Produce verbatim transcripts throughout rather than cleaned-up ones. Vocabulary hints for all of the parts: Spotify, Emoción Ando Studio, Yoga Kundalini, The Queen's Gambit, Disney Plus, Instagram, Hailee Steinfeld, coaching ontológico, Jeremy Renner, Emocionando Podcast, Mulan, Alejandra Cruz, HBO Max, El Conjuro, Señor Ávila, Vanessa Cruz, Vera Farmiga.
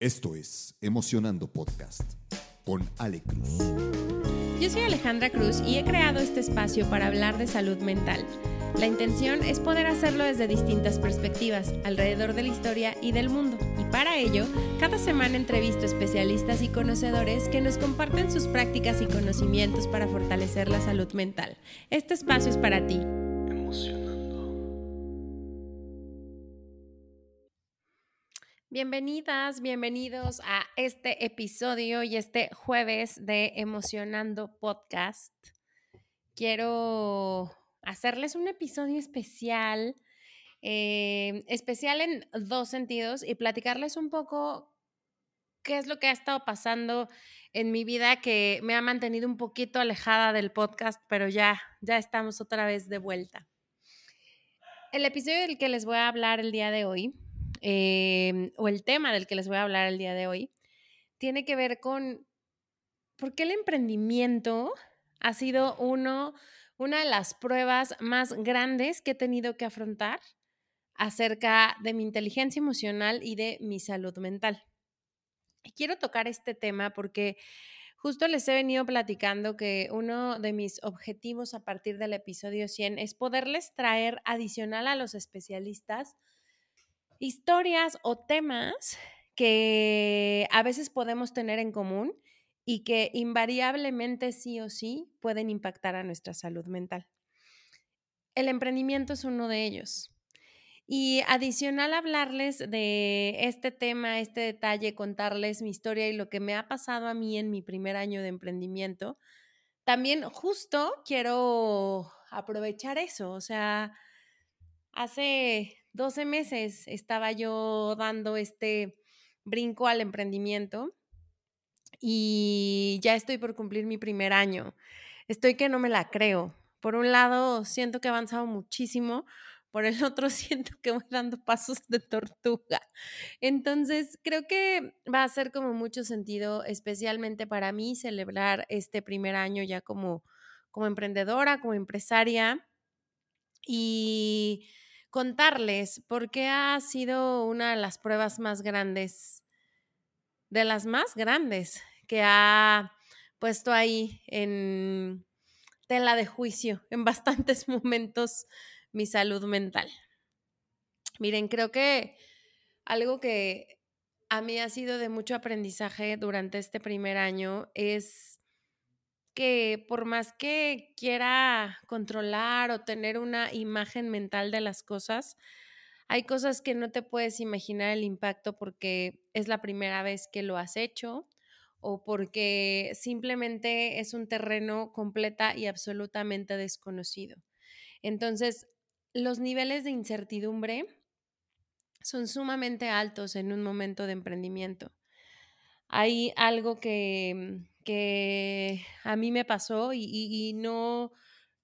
Esto es Emocionando Podcast con Ale Cruz. Yo soy Alejandra Cruz y he creado este espacio para hablar de salud mental. La intención es poder hacerlo desde distintas perspectivas, alrededor de la historia y del mundo. Y para ello, cada semana entrevisto especialistas y conocedores que nos comparten sus prácticas y conocimientos para fortalecer la salud mental. Este espacio es para ti. Emocionando. Bienvenidas, bienvenidos a este episodio y este jueves de Emocionando Podcast. Quiero hacerles un episodio especial, eh, especial en dos sentidos y platicarles un poco qué es lo que ha estado pasando en mi vida que me ha mantenido un poquito alejada del podcast, pero ya, ya estamos otra vez de vuelta. El episodio del que les voy a hablar el día de hoy Eh, o el tema del que les voy a hablar el día de hoy, tiene que ver con por qué el emprendimiento ha sido uno, una de las pruebas más grandes que he tenido que afrontar acerca de mi inteligencia emocional y de mi salud mental. Y quiero tocar este tema porque justo les he venido platicando que uno de mis objetivos a partir del episodio cien es poderles traer adicional a los especialistas historias o temas que a veces podemos tener en común y que invariablemente sí o sí pueden impactar a nuestra salud mental. El emprendimiento es uno de ellos. Y adicional a hablarles de este tema, este detalle, contarles mi historia y lo que me ha pasado a mí en mi primer año de emprendimiento, también justo quiero aprovechar eso. O sea, hace doce meses estaba yo dando este brinco al emprendimiento y ya estoy por cumplir mi primer año. Estoy que no me la creo. Por un lado, siento que he avanzado muchísimo. Por el otro, siento que voy dando pasos de tortuga. Entonces, creo que va a hacer como mucho sentido, especialmente para mí, celebrar este primer año ya como, como emprendedora, como empresaria. Y contarles por qué ha sido una de las pruebas más grandes, de las más grandes que ha puesto ahí en tela de juicio en bastantes momentos mi salud mental. Miren, creo que algo que a mí ha sido de mucho aprendizaje durante este primer año es que por más que quiera controlar o tener una imagen mental de las cosas, hay cosas que no te puedes imaginar el impacto porque es la primera vez que lo has hecho o porque simplemente es un terreno completa y absolutamente desconocido. Entonces, los niveles de incertidumbre son sumamente altos en un momento de emprendimiento. Hay algo que, que a mí me pasó y, y, y no,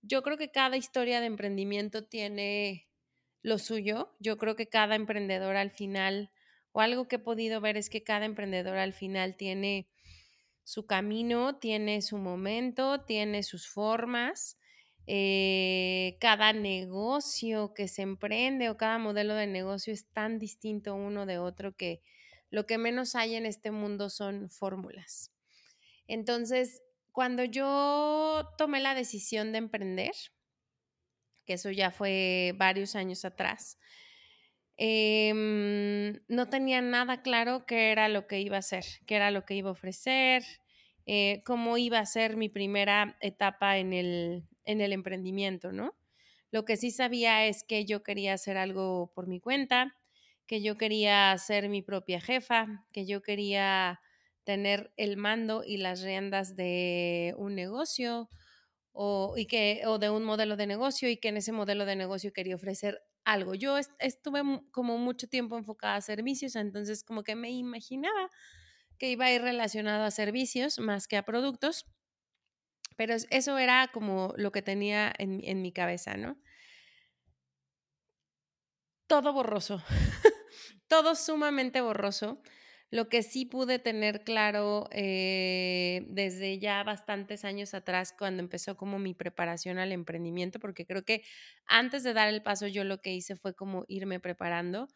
yo creo que cada historia de emprendimiento tiene lo suyo. Yo creo que cada emprendedor al final, o algo que he podido ver es que cada emprendedor al final tiene su camino, tiene su momento, tiene sus formas. Eh, cada negocio que se emprende o cada modelo de negocio es tan distinto uno de otro que lo que menos hay en este mundo son fórmulas. Entonces, cuando yo tomé la decisión de emprender, que eso ya fue varios años atrás, eh, no tenía nada claro qué era lo que iba a hacer, qué era lo que iba a ofrecer, eh, cómo iba a ser mi primera etapa en el, en el emprendimiento, ¿no? Lo que sí sabía es que yo quería hacer algo por mi cuenta, que yo quería ser mi propia jefa, que yo quería tener el mando y las riendas de un negocio o, y que, o de un modelo de negocio y que en ese modelo de negocio quería ofrecer algo. Yo estuve como mucho tiempo enfocada a servicios, entonces como que me imaginaba que iba a ir relacionado a servicios más que a productos, pero eso era como lo que tenía en, en mi cabeza, ¿no? Todo borroso. Todo sumamente borroso. Lo que sí pude tener claro eh, desde ya bastantes años atrás cuando empezó como mi preparación al emprendimiento, porque creo que antes de dar el paso yo lo que hice fue como irme preparando,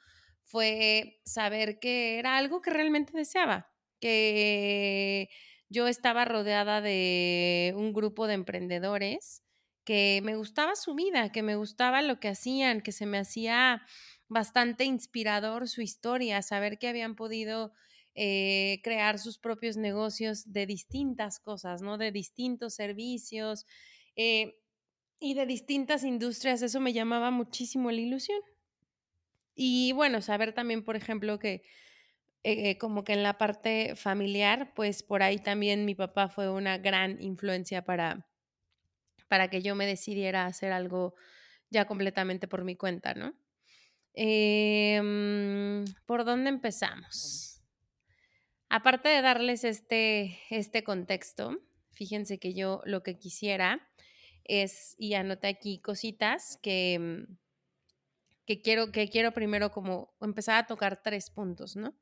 fue saber que era algo que realmente deseaba, que yo estaba rodeada de un grupo de emprendedores, que me gustaba su vida, que me gustaba lo que hacían, que se me hacía bastante inspirador su historia, saber que habían podido eh, crear sus propios negocios de distintas cosas, ¿no? De distintos servicios eh, y de distintas industrias. Eso me llamaba muchísimo la ilusión. Y bueno, saber también, por ejemplo, que eh, como que en la parte familiar, pues por ahí también mi papá fue una gran influencia para, para que yo me decidiera a hacer algo ya completamente por mi cuenta, ¿no? Eh, ¿por dónde empezamos? Aparte de darles este, este contexto, fíjense que yo lo que quisiera es, y anoté aquí cositas que... que quiero, que quiero primero como empezar a tocar tres puntos, ¿no?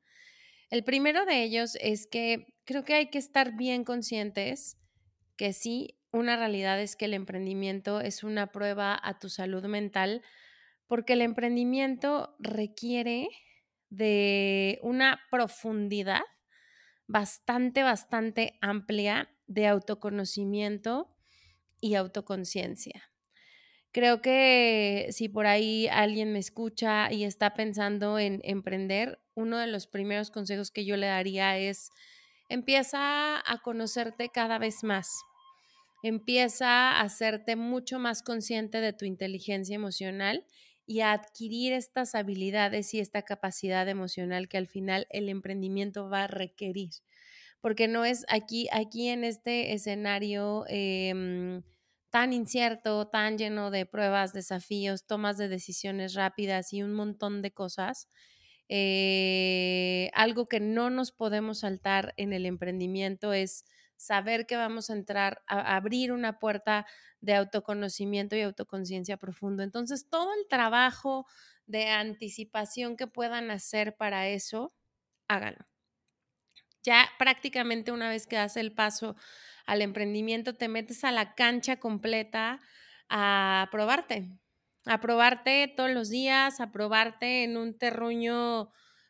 El primero de ellos es que creo que hay que estar bien conscientes que sí, una realidad es que el emprendimiento es una prueba a tu salud mental, porque el emprendimiento requiere de una profundidad bastante, bastante amplia de autoconocimiento y autoconciencia. Creo que si por ahí alguien me escucha y está pensando en emprender, uno de los primeros consejos que yo le daría es: empieza a conocerte cada vez más, empieza a hacerte mucho más consciente de tu inteligencia emocional y a adquirir estas habilidades y esta capacidad emocional que al final el emprendimiento va a requerir, porque no es aquí, aquí en este escenario eh, tan incierto, tan lleno de pruebas, desafíos, tomas de decisiones rápidas y un montón de cosas. Eh, algo que no nos podemos saltar en el emprendimiento es saber que vamos a entrar, a abrir una puerta de autoconocimiento y autoconciencia profundo. Entonces, todo el trabajo de anticipación que puedan hacer para eso, háganlo. Ya prácticamente una vez que das el paso al emprendimiento, te metes a la cancha completa a probarte, a probarte todos los días, a probarte en un terruño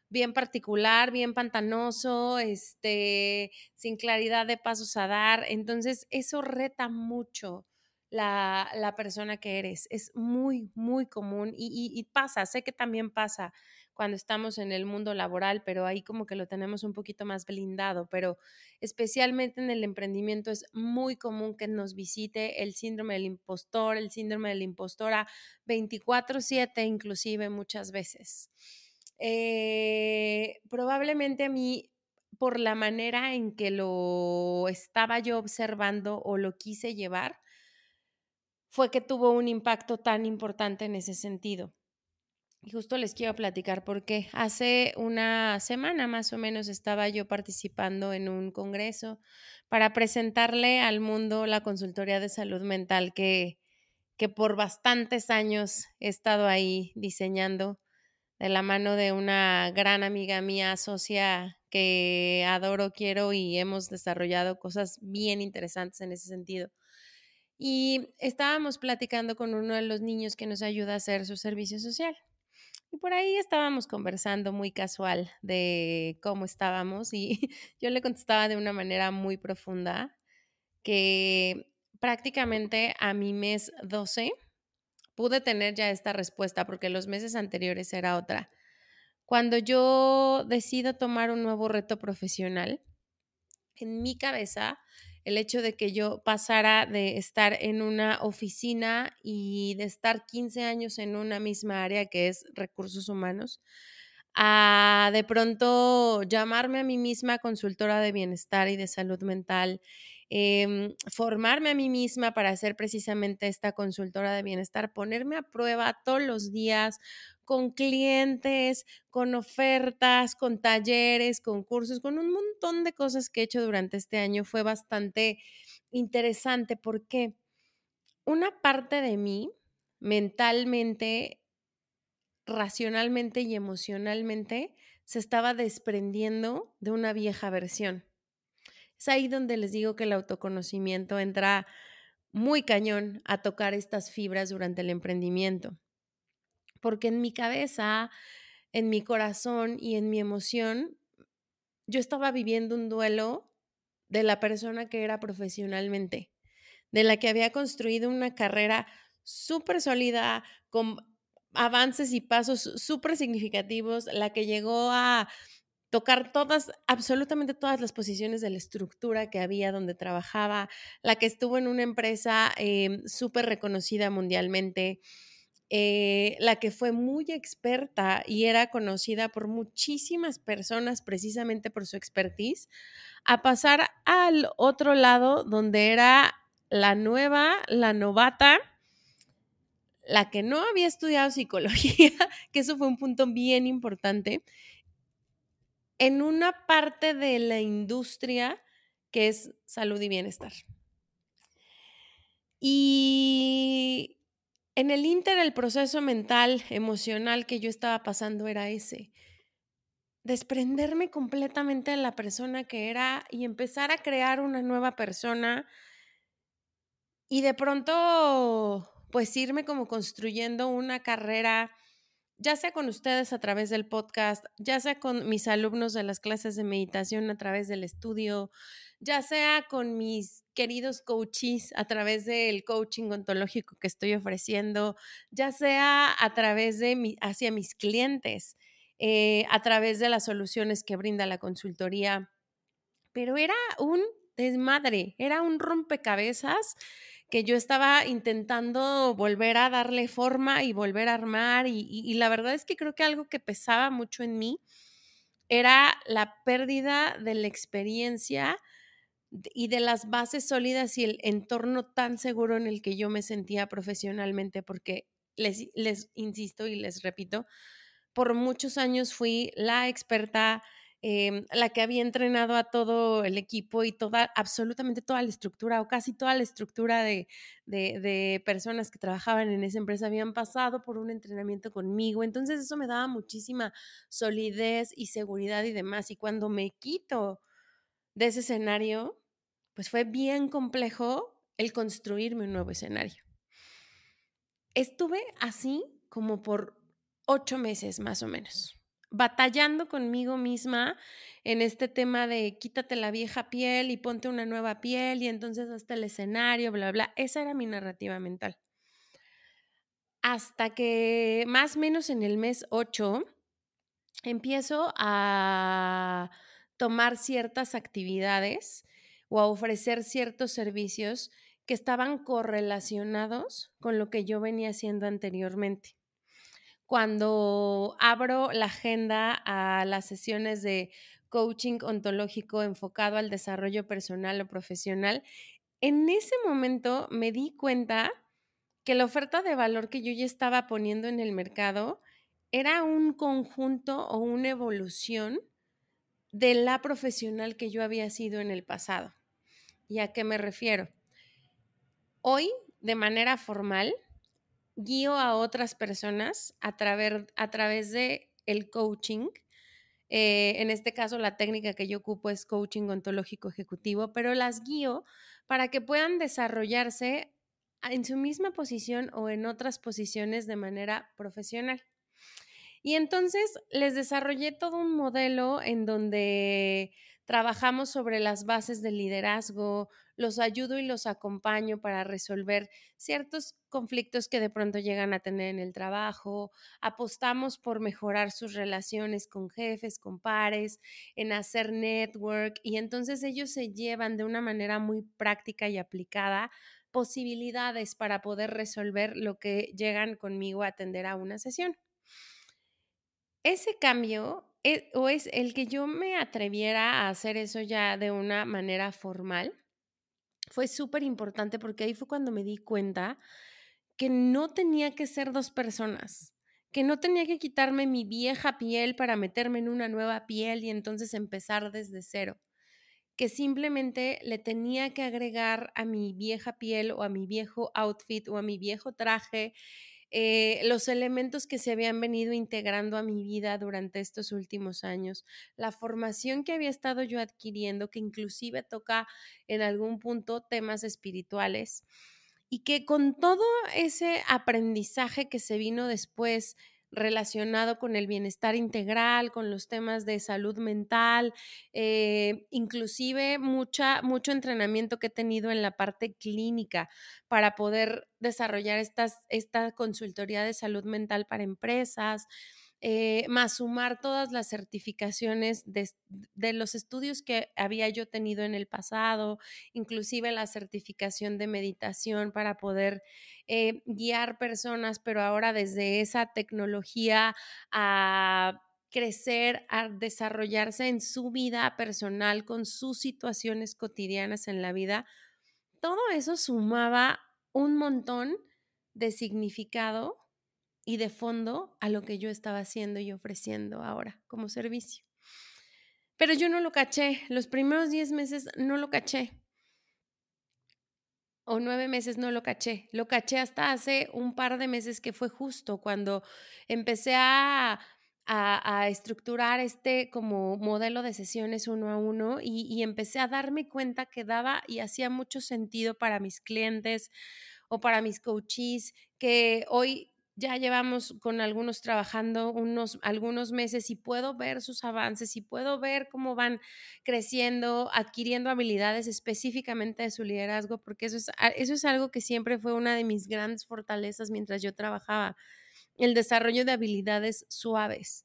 bien particular, bien pantanoso, este, sin claridad de pasos a dar. Entonces, eso reta mucho la, la persona que eres. Es muy, muy común y, y, y pasa, sé que también pasa cuando estamos en el mundo laboral, pero ahí como que lo tenemos un poquito más blindado, pero especialmente en el emprendimiento es muy común que nos visite el síndrome del impostor, el síndrome de la impostora veinticuatro siete inclusive muchas veces. Eh, probablemente a mí, por la manera en que lo estaba yo observando o lo quise llevar, fue que tuvo un impacto tan importante en ese sentido. Y justo les quiero platicar porque hace una semana más o menos estaba yo participando en un congreso para presentarle al mundo la consultoría de salud mental que, que por bastantes años he estado ahí diseñando de la mano de una gran amiga mía, socia, que adoro, quiero y hemos desarrollado cosas bien interesantes en ese sentido. Y estábamos platicando con uno de los niños que nos ayuda a hacer su servicio social. Y por ahí estábamos conversando muy casual de cómo estábamos y yo le contestaba de una manera muy profunda que prácticamente a mi mes doce pude tener ya esta respuesta porque los meses anteriores era otra. Cuando yo decido tomar un nuevo reto profesional, en mi cabeza... el hecho de que yo pasara de estar en una oficina y de estar quince años en una misma área que es recursos humanos, a de pronto llamarme a mí misma consultora de bienestar y de salud mental, eh, formarme a mí misma para ser precisamente esta consultora de bienestar, ponerme a prueba todos los días con clientes, con ofertas, con talleres, con cursos, con un montón de cosas que he hecho durante este año. Fue bastante interesante porque una parte de mí, mentalmente, racionalmente y emocionalmente, se estaba desprendiendo de una vieja versión. Es ahí donde les digo que el autoconocimiento entra muy cañón a tocar estas fibras durante el emprendimiento. Porque en mi cabeza en mi corazón y en mi emoción, yo estaba viviendo un duelo de la persona que era profesionalmente, de la que había construido una carrera súper sólida, con avances y pasos súper significativos, la que llegó a tocar todas, absolutamente todas las posiciones de la estructura que había donde trabajaba, la que estuvo en una empresa eh, súper reconocida mundialmente, eh, la que fue muy experta y era conocida por muchísimas personas precisamente por su expertise, a pasar al otro lado donde era la nueva, la novata, la que no había estudiado psicología, que eso fue un punto bien importante, en una parte de la industria que es salud y bienestar. Y en el ínter, el proceso mental, emocional que yo estaba pasando era ese, desprenderme completamente de la persona que era y empezar a crear una nueva persona y de pronto pues irme como construyendo una carrera, ya sea con ustedes a través del podcast, ya sea con mis alumnos de las clases de meditación a través del estudio, ya sea con mis queridos coaches a través del coaching ontológico que estoy ofreciendo, ya sea a través de mi, hacia mis clientes, eh, a través de las soluciones que brinda la consultoría. Pero era un desmadre, era un rompecabezas que yo estaba intentando volver a darle forma y volver a armar y, y, y la verdad es que creo que algo que pesaba mucho en mí era la pérdida de la experiencia y de las bases sólidas y el entorno tan seguro en el que yo me sentía profesionalmente, porque les, les insisto y les repito, por muchos años fui la experta, Eh, la que había entrenado a todo el equipo y toda, absolutamente toda la estructura o casi toda la estructura de, de, de personas que trabajaban en esa empresa habían pasado por un entrenamiento conmigo, entonces eso me daba muchísima solidez y seguridad y demás, y cuando me quito de ese escenario, pues fue bien complejo el construirme un nuevo escenario. Estuve así como por ocho meses más o menos, batallando conmigo misma en este tema de quítate la vieja piel y ponte una nueva piel y entonces hasta el escenario, bla, bla. Esa era mi narrativa mental. Hasta que más o menos en el mes ocho empiezo a tomar ciertas actividades o a ofrecer ciertos servicios que estaban correlacionados con lo que yo venía haciendo anteriormente. Cuando abro la agenda a las sesiones de coaching ontológico enfocado al desarrollo personal o profesional, en ese momento me di cuenta que la oferta de valor que yo ya estaba poniendo en el mercado era un conjunto o una evolución de la profesional que yo había sido en el pasado. ¿Y a qué me refiero? Hoy, de manera formal, guío a otras personas a través, a través de el coaching. Eh, en este caso, la técnica que yo ocupo es coaching ontológico ejecutivo, pero las guío para que puedan desarrollarse en su misma posición o en otras posiciones de manera profesional. Y entonces les desarrollé todo un modelo en donde trabajamos sobre las bases del liderazgo, los ayudo y los acompaño para resolver ciertos conflictos que de pronto llegan a tener en el trabajo, apostamos por mejorar sus relaciones con jefes, con pares, en hacer network, y entonces ellos se llevan de una manera muy práctica y aplicada posibilidades para poder resolver lo que llegan conmigo a atender a una sesión. Ese cambio, o es el que yo me atreviera a hacer eso ya de una manera formal, fue súper importante porque ahí fue cuando me di cuenta que no tenía que ser dos personas, que no tenía que quitarme mi vieja piel para meterme en una nueva piel y entonces empezar desde cero, que simplemente le tenía que agregar a mi vieja piel o a mi viejo outfit o a mi viejo traje Eh, los elementos que se habían venido integrando a mi vida durante estos últimos años, la formación que había estado yo adquiriendo, que inclusive toca en algún punto temas espirituales, y que con todo ese aprendizaje que se vino después relacionado con el bienestar integral, con los temas de salud mental, eh, inclusive mucha, mucho entrenamiento que he tenido en la parte clínica para poder desarrollar estas, esta consultoría de salud mental para empresas, eh, más sumar todas las certificaciones de, de los estudios que había yo tenido en el pasado, inclusive la certificación de meditación para poder eh, guiar personas, pero ahora desde esa tecnología a crecer, a desarrollarse en su vida personal con sus situaciones cotidianas en la vida. Todo eso sumaba un montón de significado y de fondo a lo que yo estaba haciendo y ofreciendo ahora como servicio. Pero yo no lo caché, los primeros diez meses no lo caché, o nueve meses no lo caché, lo caché hasta hace un par de meses, que fue justo cuando empecé a, a, a estructurar este como modelo de sesiones uno a uno y, y empecé a darme cuenta que daba y hacía mucho sentido para mis clientes o para mis coaches, que hoy ya llevamos con algunos trabajando unos, algunos meses, y puedo ver sus avances y puedo ver cómo van creciendo, adquiriendo habilidades específicamente de su liderazgo, porque eso es, eso es algo que siempre fue una de mis grandes fortalezas mientras yo trabajaba, el desarrollo de habilidades suaves.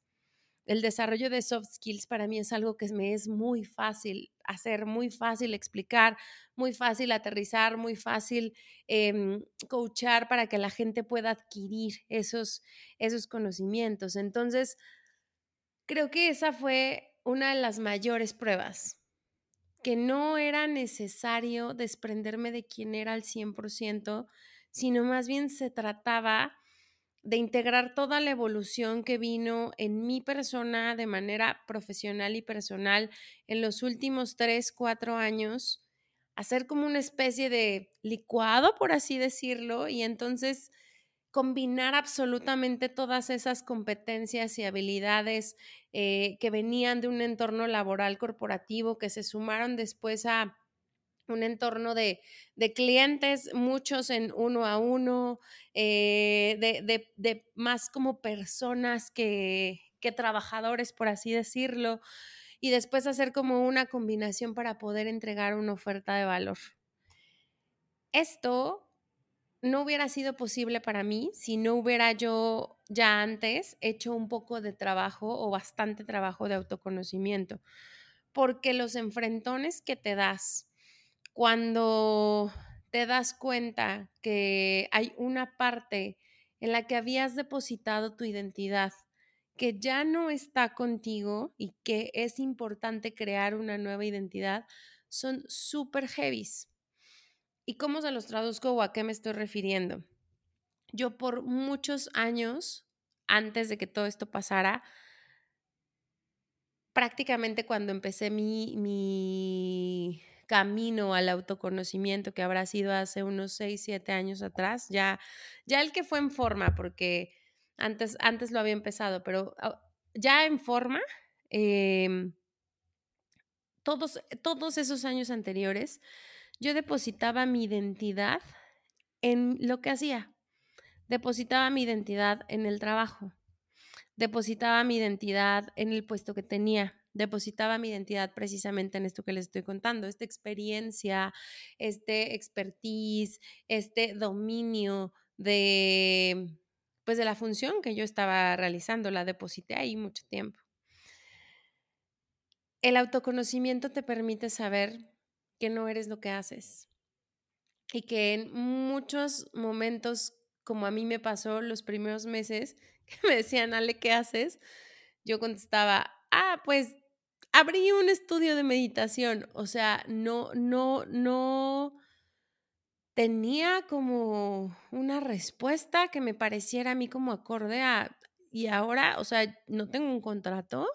El desarrollo de soft skills para mí es algo que me es muy fácil hacer, muy fácil explicar, muy fácil aterrizar, muy fácil eh, coachar para que la gente pueda adquirir esos, esos conocimientos. Entonces, creo que esa fue una de las mayores pruebas, que no era necesario desprenderme de quien era al cien por ciento, sino más bien se trataba de integrar toda la evolución que vino en mi persona de manera profesional y personal en los últimos tres, cuatro años, hacer como una especie de licuado, por así decirlo, y entonces combinar absolutamente todas esas competencias y habilidades eh, que venían de un entorno laboral corporativo, que se sumaron después a un entorno de, de clientes, muchos en uno a uno, eh, de, de, de más como personas que, que trabajadores, por así decirlo, y después hacer como una combinación para poder entregar una oferta de valor. Esto no hubiera sido posible para mí si no hubiera yo ya antes hecho un poco de trabajo o bastante trabajo de autoconocimiento, porque los enfrentones que te das cuando te das cuenta que hay una parte en la que habías depositado tu identidad que ya no está contigo y que es importante crear una nueva identidad, son súper heavies. ¿Y cómo se los traduzco o a qué me estoy refiriendo? Yo por muchos años, antes de que todo esto pasara, prácticamente cuando empecé mi... mi camino al autoconocimiento, que habrá sido hace unos seis, siete años atrás, ya, ya el que fue en forma, porque antes, antes lo había empezado, pero ya en forma, eh, todos, todos esos años anteriores, yo depositaba mi identidad en lo que hacía, depositaba mi identidad en el trabajo, depositaba mi identidad en el puesto que tenía, depositaba mi identidad precisamente en esto que les estoy contando, esta experiencia, este expertise, este dominio de, pues de la función que yo estaba realizando, la deposité ahí mucho tiempo. El autoconocimiento te permite saber que no eres lo que haces y que en muchos momentos, como a mí me pasó los primeros meses, que me decían, Ale, ¿qué haces? Yo contestaba, ah, pues abrí un estudio de meditación, o sea, no, no, no tenía como una respuesta que me pareciera a mí como acorde a, y ahora, o sea, no tengo un contrato,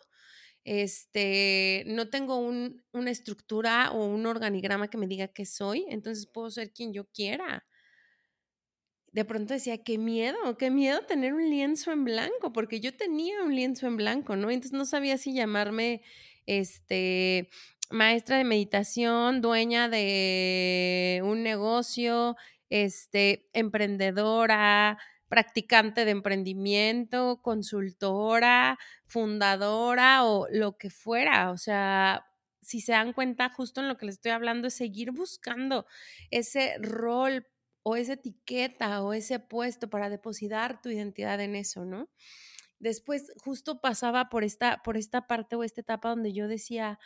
este, no tengo un, una estructura o un organigrama que me diga qué soy, entonces puedo ser quien yo quiera. De pronto decía, qué miedo, qué miedo tener un lienzo en blanco, porque yo tenía un lienzo en blanco, ¿no? Entonces no sabía si llamarme este, maestra de meditación, dueña de un negocio, este, emprendedora, practicante de emprendimiento, consultora, fundadora o lo que fuera. O sea, si se dan cuenta, justo en lo que les estoy hablando es seguir buscando ese rol o esa etiqueta o ese puesto para depositar tu identidad en eso, ¿no? Después justo pasaba por esta, por esta parte o esta etapa donde yo decía,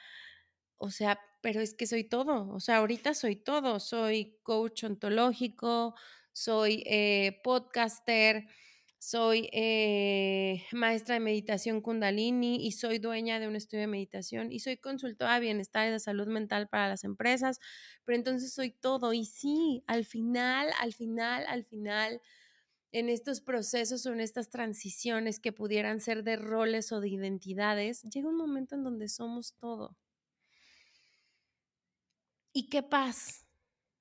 o sea, pero es que soy todo, o sea, ahorita soy todo, soy coach ontológico, soy eh, podcaster, soy eh, maestra de meditación Kundalini y soy dueña de un estudio de meditación y soy consultora de bienestar y de salud mental para las empresas, pero entonces soy todo. Y sí, al final, al final, al final, en estos procesos o en estas transiciones que pudieran ser de roles o de identidades, llega un momento en donde somos todo. Y qué paz,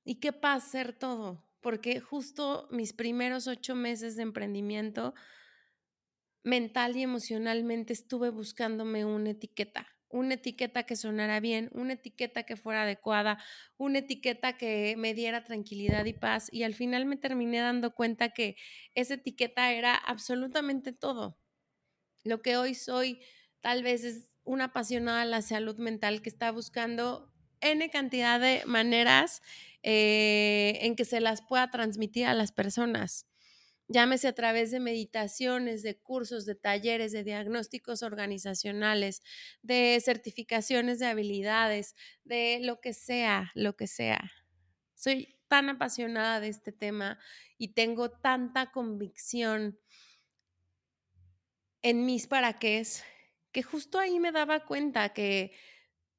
y qué paz ser todo, porque justo mis primeros ocho meses de emprendimiento, mental y emocionalmente estuve buscándome una etiqueta, una etiqueta que sonara bien, una etiqueta que fuera adecuada, una etiqueta que me diera tranquilidad y paz, y al final me terminé dando cuenta que esa etiqueta era absolutamente todo. Lo que hoy soy tal vez es una apasionada de la salud mental que está buscando N cantidad de maneras eh, en que se las pueda transmitir a las personas. Llámese a través de meditaciones, de cursos, de talleres, de diagnósticos organizacionales, de certificaciones de habilidades, de lo que sea, lo que sea. Soy tan apasionada de este tema y tengo tanta convicción en mis paraqués que justo ahí me daba cuenta que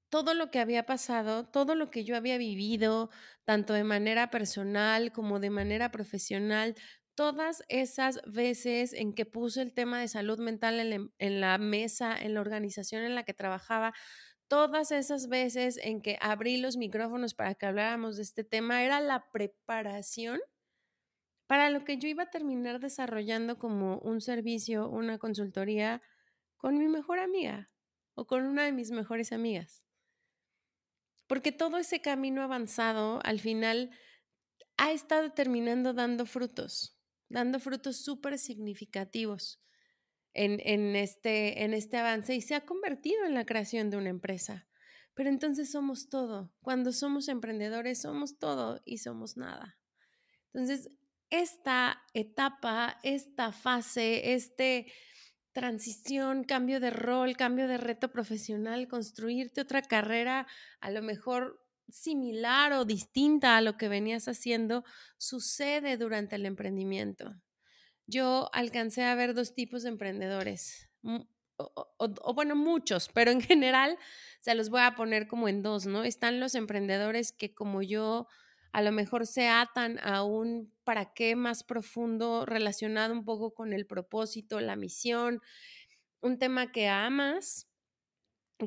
todo lo que había pasado, todo lo que yo había vivido, tanto de manera personal como de manera profesional, todas esas veces en que puse el tema de salud mental en la, en la mesa, en la organización en la que trabajaba, todas esas veces en que abrí los micrófonos para que habláramos de este tema, era la preparación para lo que yo iba a terminar desarrollando como un servicio, una consultoría con mi mejor amiga o con una de mis mejores amigas. Porque todo ese camino avanzado al final ha estado terminando dando frutos, dando frutos súper significativos en, en, este, en este avance y se ha convertido en la creación de una empresa. Pero entonces somos todo. Cuando somos emprendedores somos todo y somos nada. Entonces esta etapa, esta fase, este... transición, cambio de rol, cambio de reto profesional, construirte otra carrera a lo mejor similar o distinta a lo que venías haciendo, sucede durante el emprendimiento. Yo alcancé a ver dos tipos de emprendedores, o, o, o bueno, muchos, pero en general se los voy a poner como en dos, ¿no? Están los emprendedores que como yo a lo mejor se atan a un para qué más profundo relacionado un poco con el propósito, la misión, un tema que amas,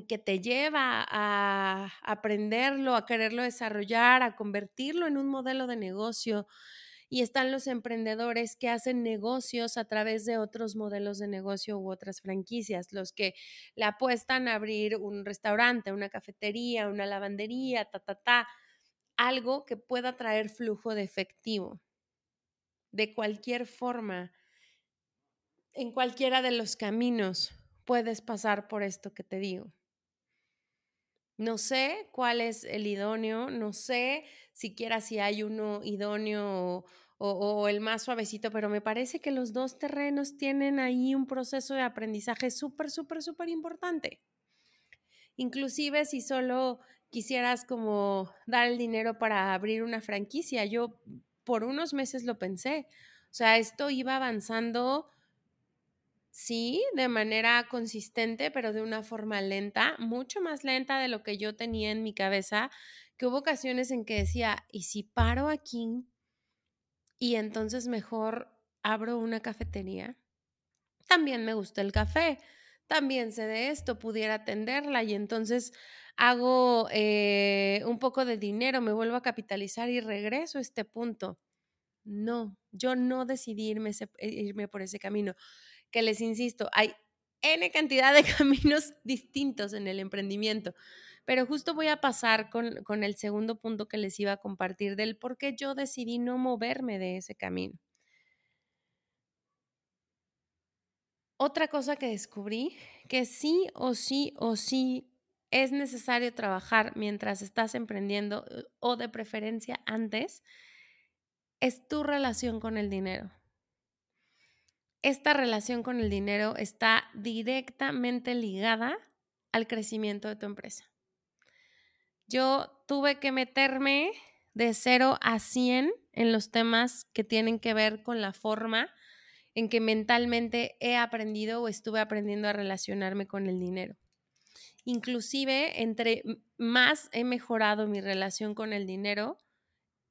que te lleva a aprenderlo, a quererlo desarrollar, a convertirlo en un modelo de negocio. Y están los emprendedores que hacen negocios a través de otros modelos de negocio u otras franquicias, los que le apuestan a abrir un restaurante, una cafetería, una lavandería, ta, ta, ta. Algo que pueda traer flujo de efectivo, de cualquier forma, en cualquiera de los caminos puedes pasar por esto que te digo. No sé cuál es el idóneo, no sé siquiera si hay uno idóneo o, o, o el más suavecito, pero me parece que los dos terrenos tienen ahí un proceso de aprendizaje súper, súper, súper importante. Inclusive si solo quisieras como dar el dinero para abrir una franquicia. Yo por unos meses lo pensé. O sea, esto iba avanzando, sí, de manera consistente, pero de una forma lenta, mucho más lenta de lo que yo tenía en mi cabeza, que hubo ocasiones en que decía, ¿y si paro aquí y entonces mejor abro una cafetería? También me gusta el café, también sé de esto, pudiera atenderla y entonces hago eh, un poco de dinero, me vuelvo a capitalizar y regreso a este punto. No, yo no decidí irme, ese, irme por ese camino. Que les insisto, hay N cantidad de caminos distintos en el emprendimiento, pero justo voy a pasar con, con el segundo punto que les iba a compartir del por qué yo decidí no moverme de ese camino. Otra cosa que descubrí, que sí o sí o sí es necesario trabajar mientras estás emprendiendo, o de preferencia antes, es tu relación con el dinero. Esta relación con el dinero está directamente ligada al crecimiento de tu empresa. Yo tuve que meterme de cero a cien en los temas que tienen que ver con la forma en que mentalmente he aprendido o estuve aprendiendo a relacionarme con el dinero. Inclusive, entre más he mejorado mi relación con el dinero,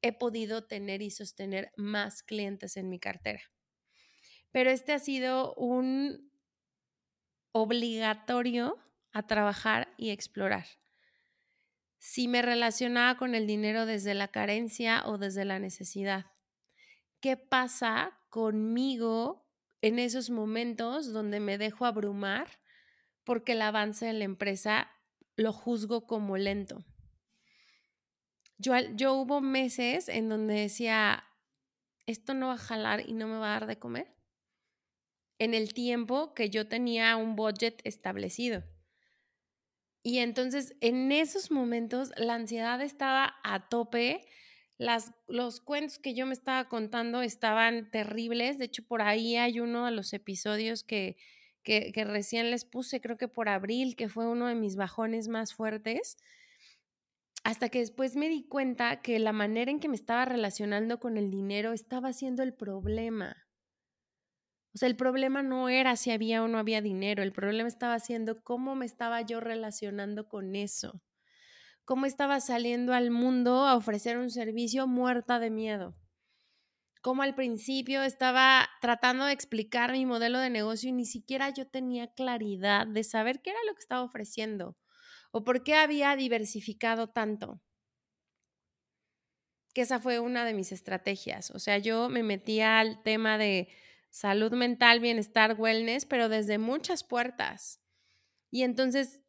he podido tener y sostener más clientes en mi cartera. Pero este ha sido un obligatorio a trabajar y explorar. Si me relacionaba con el dinero desde la carencia o desde la necesidad, ¿qué pasa conmigo en esos momentos donde me dejo abrumar porque el avance de la empresa lo juzgo como lento? Yo, yo hubo meses en donde decía, esto no va a jalar y no me va a dar de comer, en el tiempo que yo tenía un budget establecido. Y entonces en esos momentos la ansiedad estaba a tope, las, los cuentos que yo me estaba contando estaban terribles. De hecho, por ahí hay uno de los episodios que, que, que recién les puse, creo que por abril, que fue uno de mis bajones más fuertes, hasta que después me di cuenta que la manera en que me estaba relacionando con el dinero estaba siendo el problema. O sea, el problema no era si había o no había dinero, el problema estaba siendo cómo me estaba yo relacionando con eso, cómo estaba saliendo al mundo a ofrecer un servicio muerta de miedo, cómo al principio estaba tratando de explicar mi modelo de negocio y ni siquiera yo tenía claridad de saber qué era lo que estaba ofreciendo o por qué había diversificado tanto. Que esa fue una de mis estrategias. O sea, yo me metía al tema de salud mental, bienestar, wellness, pero desde muchas puertas. Y entonces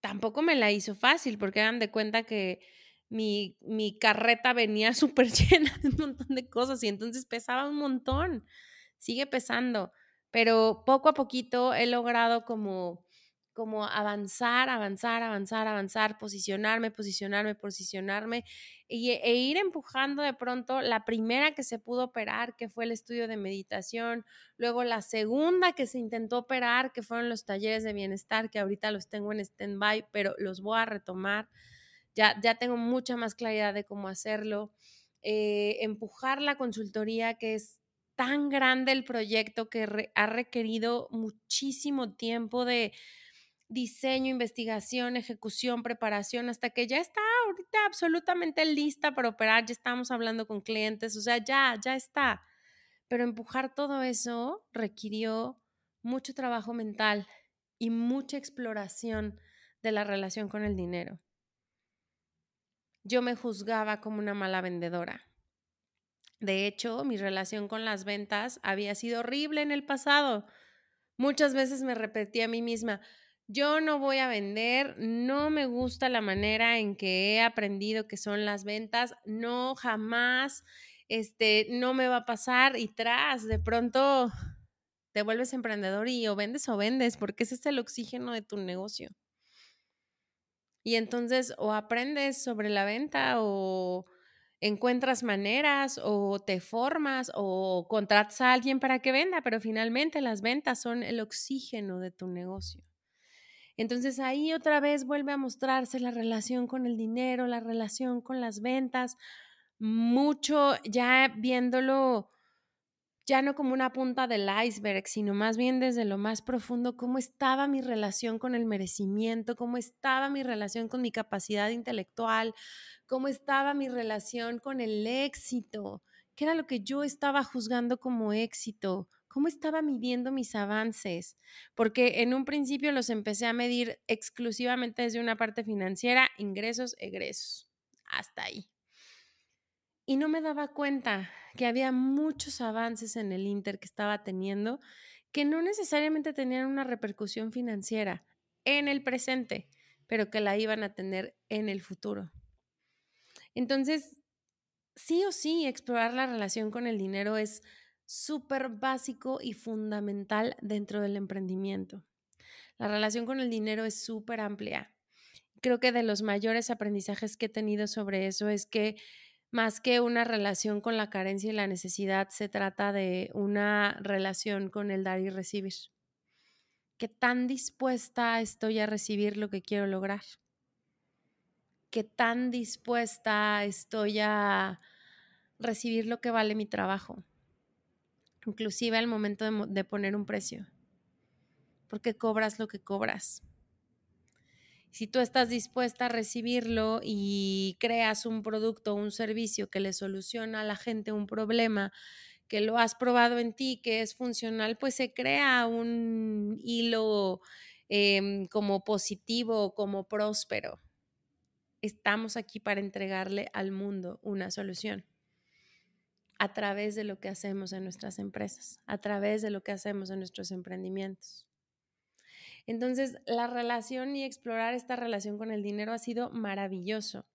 tampoco me la hizo fácil, porque hagan de cuenta que mi, mi carreta venía súper llena de un montón de cosas y entonces pesaba un montón. Sigue pesando, pero poco a poquito he logrado como, como avanzar, avanzar, avanzar, avanzar, posicionarme, posicionarme, posicionarme y, e ir empujando de pronto la primera que se pudo operar, que fue el estudio de meditación, luego la segunda que se intentó operar, que fueron los talleres de bienestar, que ahorita los tengo en stand-by, pero los voy a retomar. Ya, ya tengo mucha más claridad de cómo hacerlo. Eh, empujar la consultoría, que es tan grande el proyecto que re, ha requerido muchísimo tiempo de diseño, investigación, ejecución, preparación, hasta que ya está ahorita absolutamente lista para operar, ya estamos hablando con clientes, o sea, ya, ya está. Pero empujar todo eso requirió mucho trabajo mental y mucha exploración de la relación con el dinero. Yo me juzgaba como una mala vendedora. De hecho, mi relación con las ventas había sido horrible en el pasado. Muchas veces me repetí a mí misma, yo no voy a vender, no me gusta la manera en que he aprendido que son las ventas, no, jamás, este, no me va a pasar. Y tras, de pronto te vuelves emprendedor y o vendes o vendes, porque ese es el oxígeno de tu negocio. Y entonces o aprendes sobre la venta o encuentras maneras o te formas o contratas a alguien para que venda, pero finalmente las ventas son el oxígeno de tu negocio. Entonces ahí otra vez vuelve a mostrarse la relación con el dinero, la relación con las ventas, mucho ya viéndolo ya no como una punta del iceberg, sino más bien desde lo más profundo, cómo estaba mi relación con el merecimiento, cómo estaba mi relación con mi capacidad intelectual, cómo estaba mi relación con el éxito, qué era lo que yo estaba juzgando como éxito. ¿Cómo estaba midiendo mis avances? Porque en un principio los empecé a medir exclusivamente desde una parte financiera, ingresos, egresos, hasta ahí. Y no me daba cuenta que había muchos avances en el inter que estaba teniendo que no necesariamente tenían una repercusión financiera en el presente, pero que la iban a tener en el futuro. Entonces, sí o sí, explorar la relación con el dinero es súper básico y fundamental dentro del emprendimiento. La relación con el dinero es súper amplia. Creo que de los mayores aprendizajes que he tenido sobre eso es que más que una relación con la carencia y la necesidad, se trata de una relación con el dar y recibir. ¿Qué tan dispuesta estoy a recibir lo que quiero lograr? ¿Qué tan dispuesta estoy a recibir lo que vale mi trabajo? Inclusive al momento de, de poner un precio. Porque cobras lo que cobras. Si tú estás dispuesta a recibirlo y creas un producto o un servicio que le soluciona a la gente un problema, que lo has probado en ti, que es funcional, pues se crea un hilo eh, como positivo, como próspero. Estamos aquí para entregarle al mundo una solución a través de lo que hacemos en nuestras empresas, a través de lo que hacemos en nuestros emprendimientos. Entonces, la relación y explorar esta relación con el dinero ha sido maravilloso,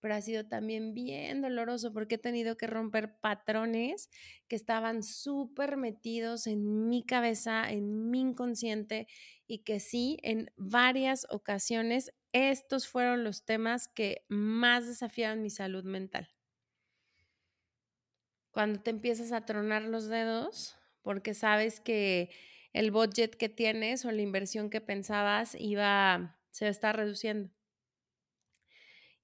pero ha sido también bien doloroso porque he tenido que romper patrones que estaban súper metidos en mi cabeza, en mi inconsciente, y que sí, en varias ocasiones, estos fueron los temas que más desafiaron mi salud mental. Cuando te empiezas a tronar los dedos porque sabes que el budget que tienes o la inversión que pensabas iba, se está reduciendo.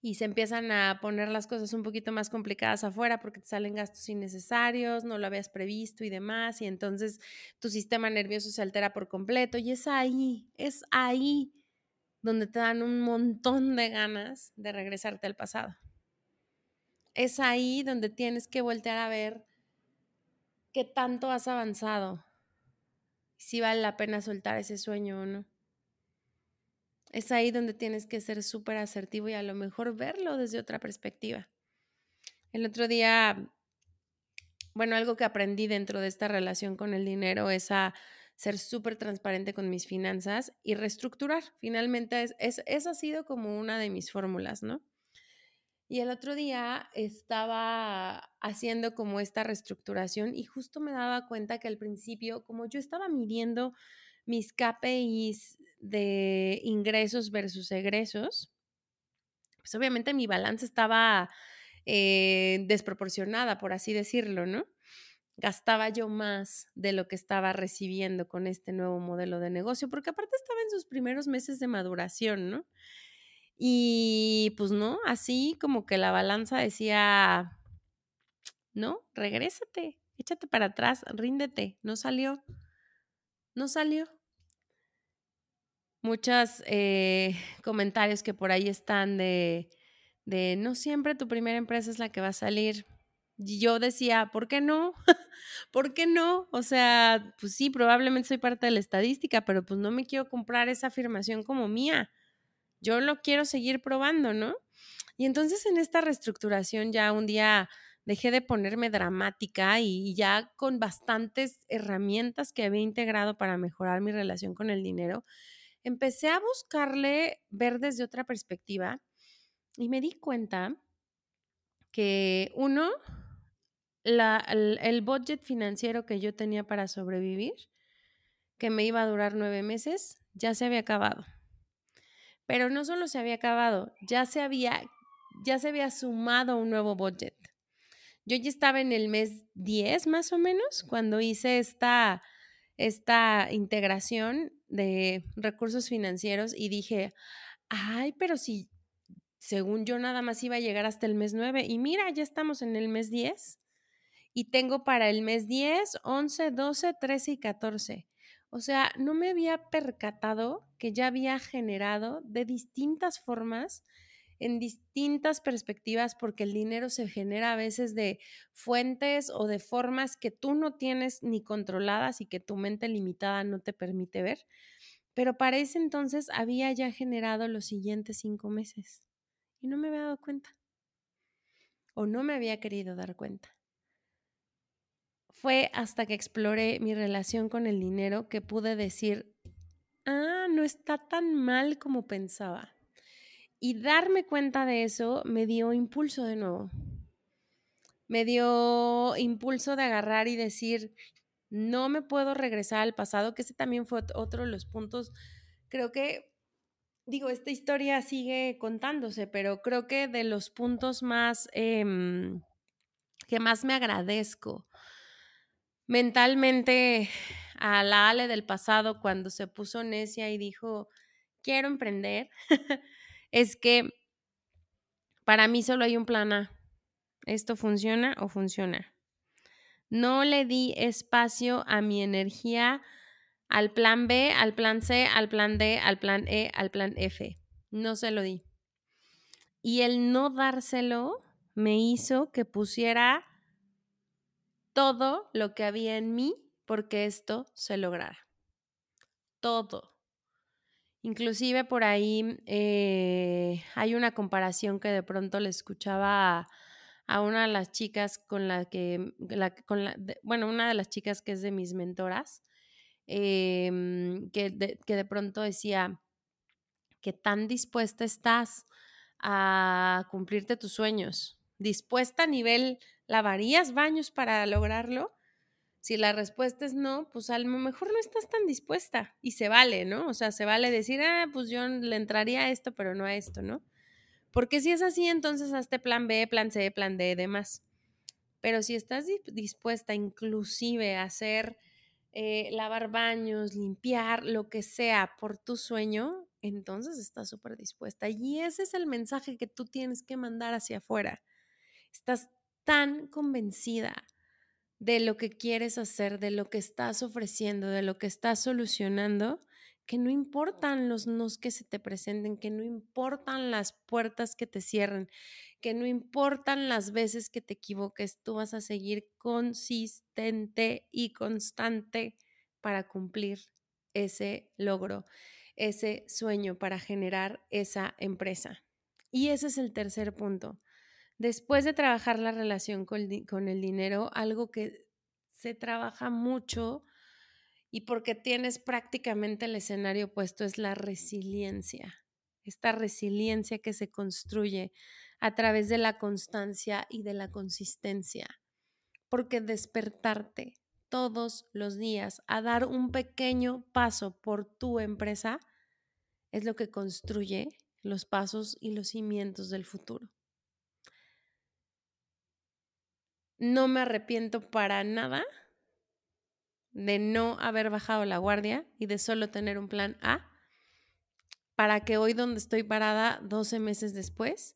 Y se empiezan a poner las cosas un poquito más complicadas afuera porque te salen gastos innecesarios, no lo habías previsto y demás. Y entonces tu sistema nervioso se altera por completo. Y es ahí, es ahí donde te dan un montón de ganas de regresarte al pasado. Es ahí donde tienes que voltear a ver qué tanto has avanzado. Si vale la pena soltar ese sueño o no. Es ahí donde tienes que ser súper asertivo y a lo mejor verlo desde otra perspectiva. El otro día, bueno, algo que aprendí dentro de esta relación con el dinero es a ser súper transparente con mis finanzas y reestructurar. Finalmente, es, es, esa ha sido como una de mis fórmulas, ¿no? Y el otro día estaba haciendo como esta reestructuración y justo me daba cuenta que al principio, como yo estaba midiendo mis K P Is de ingresos versus egresos, pues obviamente mi balanza estaba eh, desproporcionada, por así decirlo, ¿no? Gastaba yo más de lo que estaba recibiendo con este nuevo modelo de negocio, porque aparte estaba en sus primeros meses de maduración, ¿no? Y pues no, así como que la balanza decía, no, regrésate, échate para atrás, ríndete, no salió, no salió. Muchos eh, comentarios que por ahí están de, de no siempre tu primera empresa es la que va a salir. Y yo decía, ¿por qué no? ¿Por qué no? O sea, pues sí, probablemente soy parte de la estadística, pero pues no me quiero comprar esa afirmación como mía. Yo lo quiero seguir probando, ¿no? Y entonces en esta reestructuración ya un día dejé de ponerme dramática y ya con bastantes herramientas que había integrado para mejorar mi relación con el dinero, empecé a buscarle ver desde otra perspectiva y me di cuenta que uno, la, el, el budget financiero que yo tenía para sobrevivir, que me iba a durar nueve meses, ya se había acabado. Pero no solo se había acabado, ya se había, ya se había sumado un nuevo budget. Yo ya estaba en el mes diez más o menos cuando hice esta, esta integración de recursos financieros y dije, ay, pero si según yo nada más iba a llegar hasta el mes nueve y mira, ya estamos en el mes diez y tengo para el mes diez, once, doce, trece y catorce. O sea, no me había percatado que ya había generado de distintas formas, en distintas perspectivas, porque el dinero se genera a veces de fuentes o de formas que tú no tienes ni controladas y que tu mente limitada no te permite ver. Pero para ese entonces había ya generado los siguientes cinco meses y no me había dado cuenta o no me había querido dar cuenta. Fue hasta que exploré mi relación con el dinero que pude decir, ah, no está tan mal como pensaba. Y darme cuenta de eso me dio impulso de nuevo. me dio impulso de agarrar y decir, no me puedo regresar al pasado, que ese también fue otro de los puntos. Creo que, digo, esta historia sigue contándose, pero creo que de los puntos más, eh, que más me agradezco mentalmente a la Ale del pasado cuando se puso necia y dijo, quiero emprender, es que para mí solo hay un plan A. Esto funciona o funciona. No le di espacio a mi energía al plan B, al plan C, al plan D, al plan E, al plan F. No se lo di. Y el no dárselo me hizo que pusiera todo lo que había en mí porque esto se lograra. Todo. Inclusive por ahí eh, hay una comparación que de pronto le escuchaba a, a una de las chicas con la que, la, con la, de, bueno, una de las chicas que es de mis mentoras, eh, que, de, que de pronto decía que tan dispuesta estás a cumplirte tus sueños, dispuesta a nivel, ¿lavarías baños para lograrlo? Si la respuesta es no, pues a lo mejor no estás tan dispuesta y se vale, ¿no? O sea, se vale decir, ah, pues yo le entraría a esto, pero no a esto, ¿no? Porque si es así, entonces hazte plan B, plan C, plan D, demás. Pero si estás dispuesta inclusive a hacer, eh, lavar baños, limpiar, lo que sea por tu sueño, entonces estás súper dispuesta. Y ese es el mensaje que tú tienes que mandar hacia afuera. Estás tan convencida de lo que quieres hacer, de lo que estás ofreciendo, de lo que estás solucionando, que no importan los nos que se te presenten, que no importan las puertas que te cierren, que no importan las veces que te equivoques, tú vas a seguir consistente y constante para cumplir ese logro, ese sueño, para generar esa empresa. Y ese es el tercer punto. Después de trabajar la relación con el dinero, algo que se trabaja mucho y porque tienes prácticamente el escenario puesto es la resiliencia. Esta resiliencia que se construye a través de la constancia y de la consistencia. Porque despertarte todos los días a dar un pequeño paso por tu empresa es lo que construye los pasos y los cimientos del futuro. No me arrepiento para nada de no haber bajado la guardia y de solo tener un plan A para que hoy donde estoy parada doce meses después,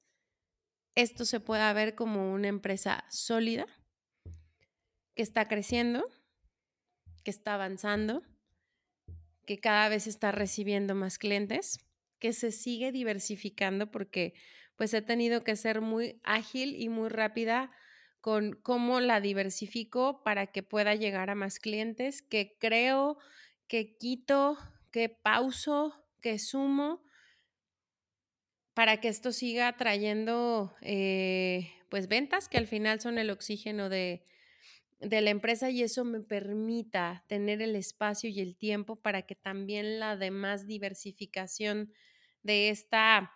esto se pueda ver como una empresa sólida que está creciendo, que está avanzando, que cada vez está recibiendo más clientes, que se sigue diversificando porque pues he tenido que ser muy ágil y muy rápida con cómo la diversifico para que pueda llegar a más clientes, que creo, que quito, que pauso, que sumo, para que esto siga trayendo eh, pues ventas que al final son el oxígeno de, de la empresa y eso me permita tener el espacio y el tiempo para que también la demás diversificación de esta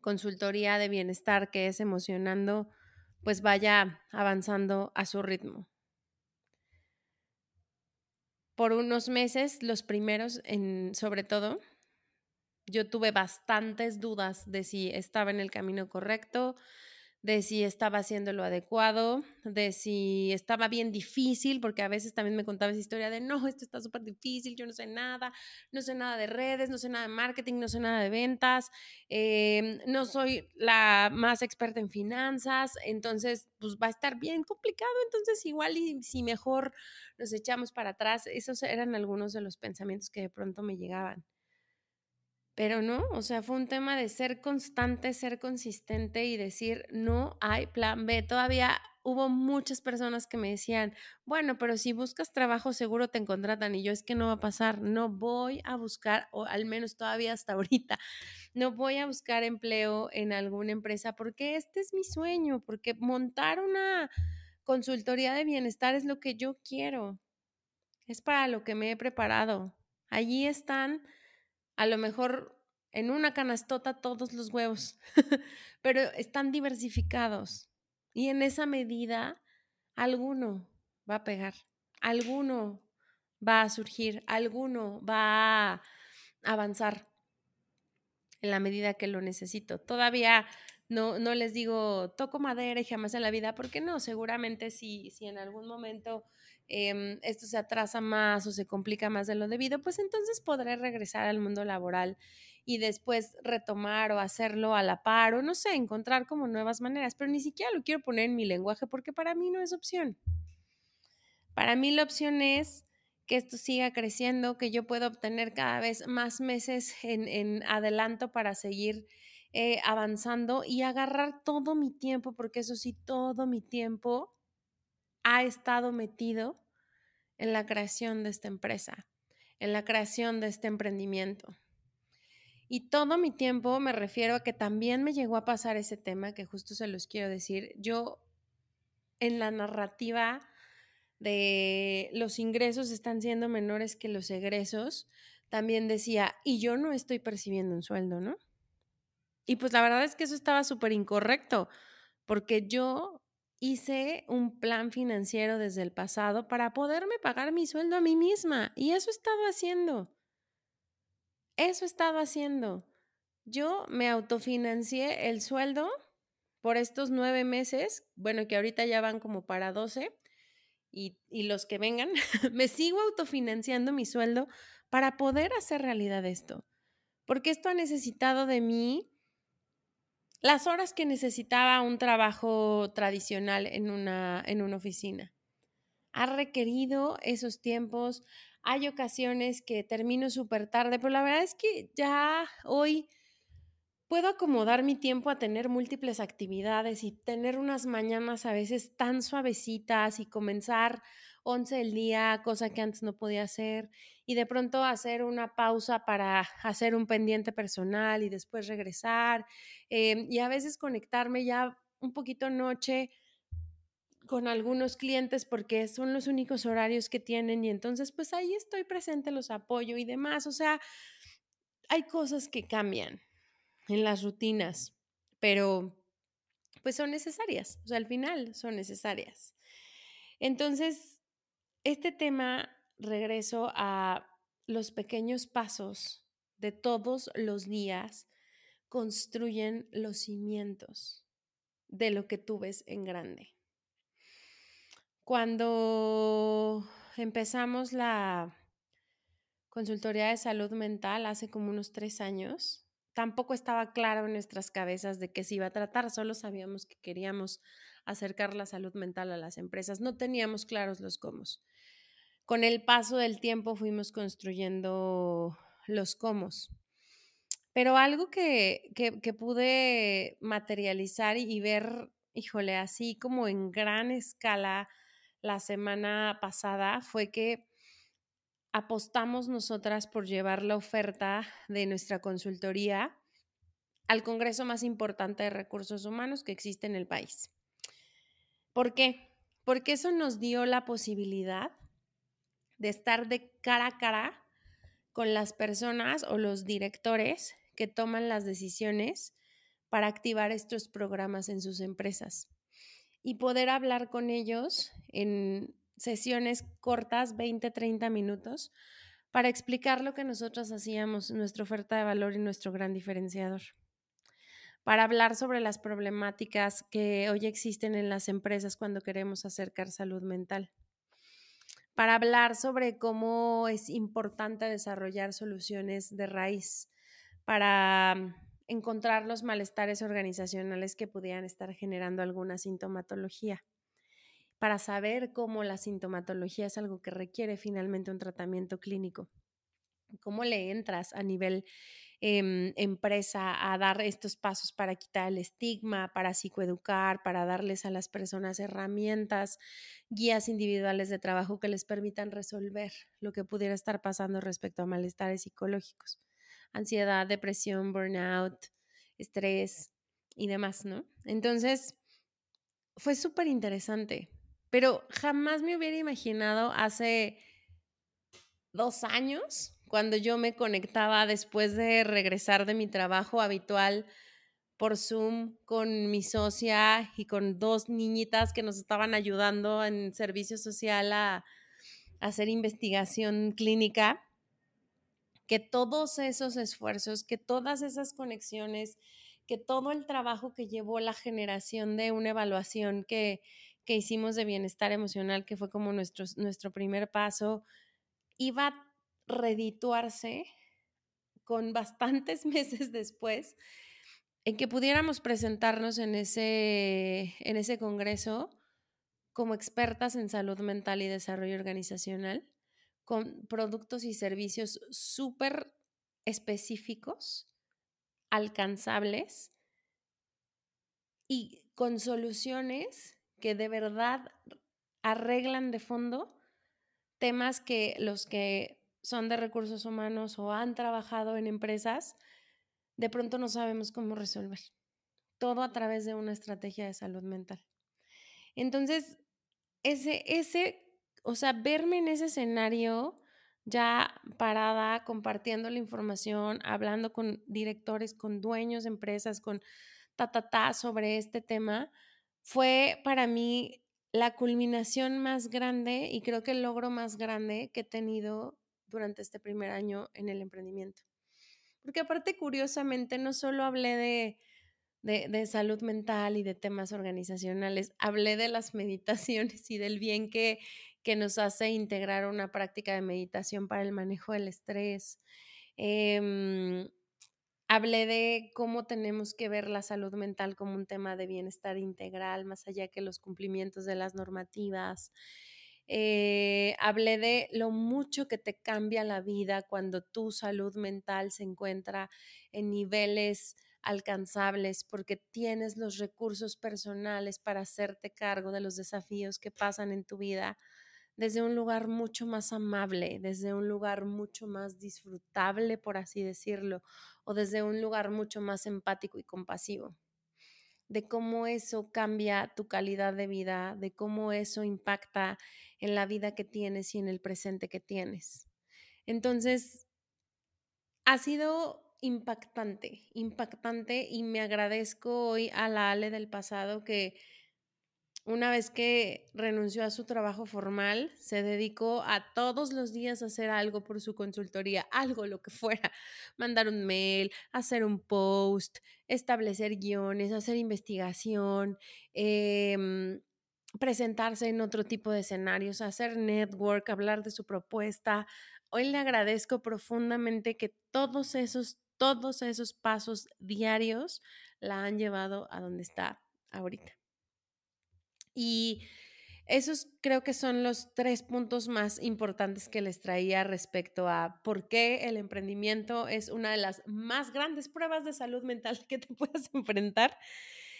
consultoría de bienestar que es Emocionando pues vaya avanzando a su ritmo. Por unos meses, los primeros, en, sobre todo, yo tuve bastantes dudas de si estaba en el camino correcto, de si estaba haciendo lo adecuado, de si estaba bien difícil, porque a veces también me contaba esa historia de no, esto está súper difícil, yo no sé nada, no sé nada de redes, no sé nada de marketing, no sé nada de ventas, eh, no soy la más experta en finanzas, entonces pues va a estar bien complicado, entonces igual y si mejor nos echamos para atrás. Esos eran algunos de los pensamientos que de pronto me llegaban. Pero no, o sea, fue un tema de ser constante, ser consistente y decir, no hay plan B. Todavía hubo muchas personas que me decían, bueno, pero si buscas trabajo seguro te contratan. Y yo, es que no va a pasar, no voy a buscar, o al menos todavía hasta ahorita, no voy a buscar empleo en alguna empresa porque este es mi sueño, porque montar una consultoría de bienestar es lo que yo quiero, es para lo que me he preparado. Allí están a lo mejor en una canastota todos los huevos, pero están diversificados Y en esa medida, alguno va a pegar, alguno va a surgir, alguno va a avanzar en la medida que lo necesito. Todavía no, no les digo toco madera y jamás en la vida, porque no, seguramente si, si en algún momento eh, esto se atrasa más o se complica más de lo debido, pues entonces podré regresar al mundo laboral y después retomar o hacerlo a la par o no sé, encontrar como nuevas maneras, pero ni siquiera lo quiero poner en mi lenguaje porque para mí no es opción. Para mí la opción es que esto siga creciendo, que yo pueda obtener cada vez más meses en, en adelanto para seguir eh, avanzando y agarrar todo mi tiempo, porque eso sí, todo mi tiempo ha estado metido en la creación de esta empresa, en la creación de este emprendimiento. Y todo mi tiempo me refiero a que también me llegó a pasar ese tema que justo se los quiero decir. Yo en la narrativa de los ingresos están siendo menores que los egresos, también decía, y yo no estoy percibiendo un sueldo, ¿no? Y pues la verdad es que eso estaba súper incorrecto, porque yo hice un plan financiero desde el pasado para poderme pagar mi sueldo a mí misma, y eso he estado haciendo, eso he estado haciendo. Yo me autofinancié el sueldo por estos nueve meses, bueno, que ahorita ya van como para doce, Y, y los que vengan, me sigo autofinanciando mi sueldo para poder hacer realidad esto. Porque esto ha necesitado de mí las horas que necesitaba un trabajo tradicional en una, en una oficina. Ha requerido esos tiempos. Hay ocasiones que termino súper tarde, pero la verdad es que ya hoy puedo acomodar mi tiempo a tener múltiples actividades y tener unas mañanas a veces tan suavecitas y comenzar once el día, cosa que antes no podía hacer, y de pronto hacer una pausa para hacer un pendiente personal y después regresar eh, y a veces conectarme ya un poquito noche con algunos clientes porque son los únicos horarios que tienen y entonces pues ahí estoy presente, los apoyo y demás. O sea, hay cosas que cambian en las rutinas, pero pues son necesarias, o sea, al final son necesarias. Entonces, este tema, regreso a los pequeños pasos de todos los días, construyen los cimientos de lo que tú ves en grande. Cuando empezamos la consultoría de salud mental hace como unos tres años, tampoco estaba claro en nuestras cabezas de qué se iba a tratar, solo sabíamos que queríamos acercar la salud mental a las empresas, no teníamos claros los cómo. Con el paso del tiempo fuimos construyendo los cómo. Pero algo que, que, que pude materializar y ver, híjole, así como en gran escala la semana pasada fue que apostamos nosotras por llevar la oferta de nuestra consultoría al congreso más importante de recursos humanos que existe en el país. ¿Por qué? Porque eso nos dio la posibilidad de estar de cara a cara con las personas o los directores que toman las decisiones para activar estos programas en sus empresas y poder hablar con ellos en sesiones cortas, veinte, treinta minutos, para explicar lo que nosotros hacíamos, nuestra oferta de valor y nuestro gran diferenciador, para hablar sobre las problemáticas que hoy existen en las empresas cuando queremos acercar salud mental, para hablar sobre cómo es importante desarrollar soluciones de raíz, para encontrar los malestares organizacionales que pudieran estar generando alguna sintomatología, para saber cómo la sintomatología es algo que requiere finalmente un tratamiento clínico. ¿Cómo le entras a nivel eh, empresa a dar estos pasos para quitar el estigma, para psicoeducar, para darles a las personas herramientas, guías individuales de trabajo que les permitan resolver lo que pudiera estar pasando respecto a malestares psicológicos? Ansiedad, depresión, burnout, estrés y demás, ¿no? Entonces, fue súper interesante. Pero jamás me hubiera imaginado hace dos años, cuando yo me conectaba después de regresar de mi trabajo habitual por Zoom con mi socia y con dos niñitas que nos estaban ayudando en servicio social a, a hacer investigación clínica, que todos esos esfuerzos, que todas esas conexiones, que todo el trabajo que llevó la generación de una evaluación que, que hicimos de bienestar emocional, que fue como nuestro, nuestro primer paso, iba a redituarse con bastantes meses después en que pudiéramos presentarnos en ese, en ese congreso como expertas en salud mental y desarrollo organizacional, con productos y servicios súper específicos, alcanzables y con soluciones que de verdad arreglan de fondo temas que los que son de recursos humanos o han trabajado en empresas, de pronto no sabemos cómo resolver. Todo a través de una estrategia de salud mental. Entonces, ese, ese, o sea, verme en ese escenario ya parada, compartiendo la información, hablando con directores, con dueños de empresas, con ta, ta, ta sobre este tema, fue para mí la culminación más grande y creo que el logro más grande que he tenido durante este primer año en el emprendimiento. Porque aparte, curiosamente, no solo hablé de, de, de salud mental y de temas organizacionales, hablé de las meditaciones y del bien que, que nos hace integrar una práctica de meditación para el manejo del estrés. Eh, hablé de cómo tenemos que ver la salud mental como un tema de bienestar integral, más allá que los cumplimientos de las normativas. Eh, hablé de lo mucho que te cambia la vida cuando tu salud mental se encuentra en niveles alcanzables porque tienes los recursos personales para hacerte cargo de los desafíos que pasan en tu vida desde un lugar mucho más amable, desde un lugar mucho más disfrutable, por así decirlo, o desde un lugar mucho más empático y compasivo. De cómo eso cambia tu calidad de vida, de cómo eso impacta en la vida que tienes y en el presente que tienes. Entonces, ha sido impactante, impactante y me agradezco hoy a la Ale del pasado que una vez que renunció a su trabajo formal, se dedicó a todos los días a hacer algo por su consultoría, algo lo que fuera, mandar un mail, hacer un post, establecer guiones, hacer investigación, eh, presentarse en otro tipo de escenarios, hacer network, hablar de su propuesta. Hoy le agradezco profundamente que todos esos, todos esos pasos diarios la han llevado a donde está ahorita. Y esos creo que son los tres puntos más importantes que les traía respecto a por qué el emprendimiento es una de las más grandes pruebas de salud mental que te puedas enfrentar.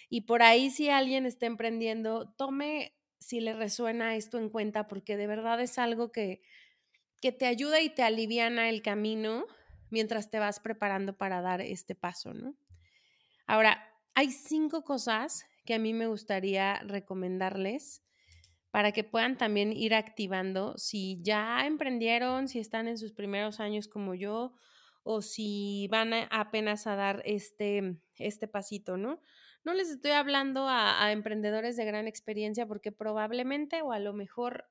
Y por ahí, si alguien está emprendiendo, tome si le resuena esto en cuenta, porque de verdad es algo que, que te ayuda y te aliviana el camino mientras te vas preparando para dar este paso, ¿no? Ahora, hay cinco cosas que a mí me gustaría recomendarles para que puedan también ir activando si ya emprendieron, si están en sus primeros años como yo o si van a, apenas a dar este, este pasito, ¿no? No les estoy hablando a, a emprendedores de gran experiencia porque probablemente o a lo mejor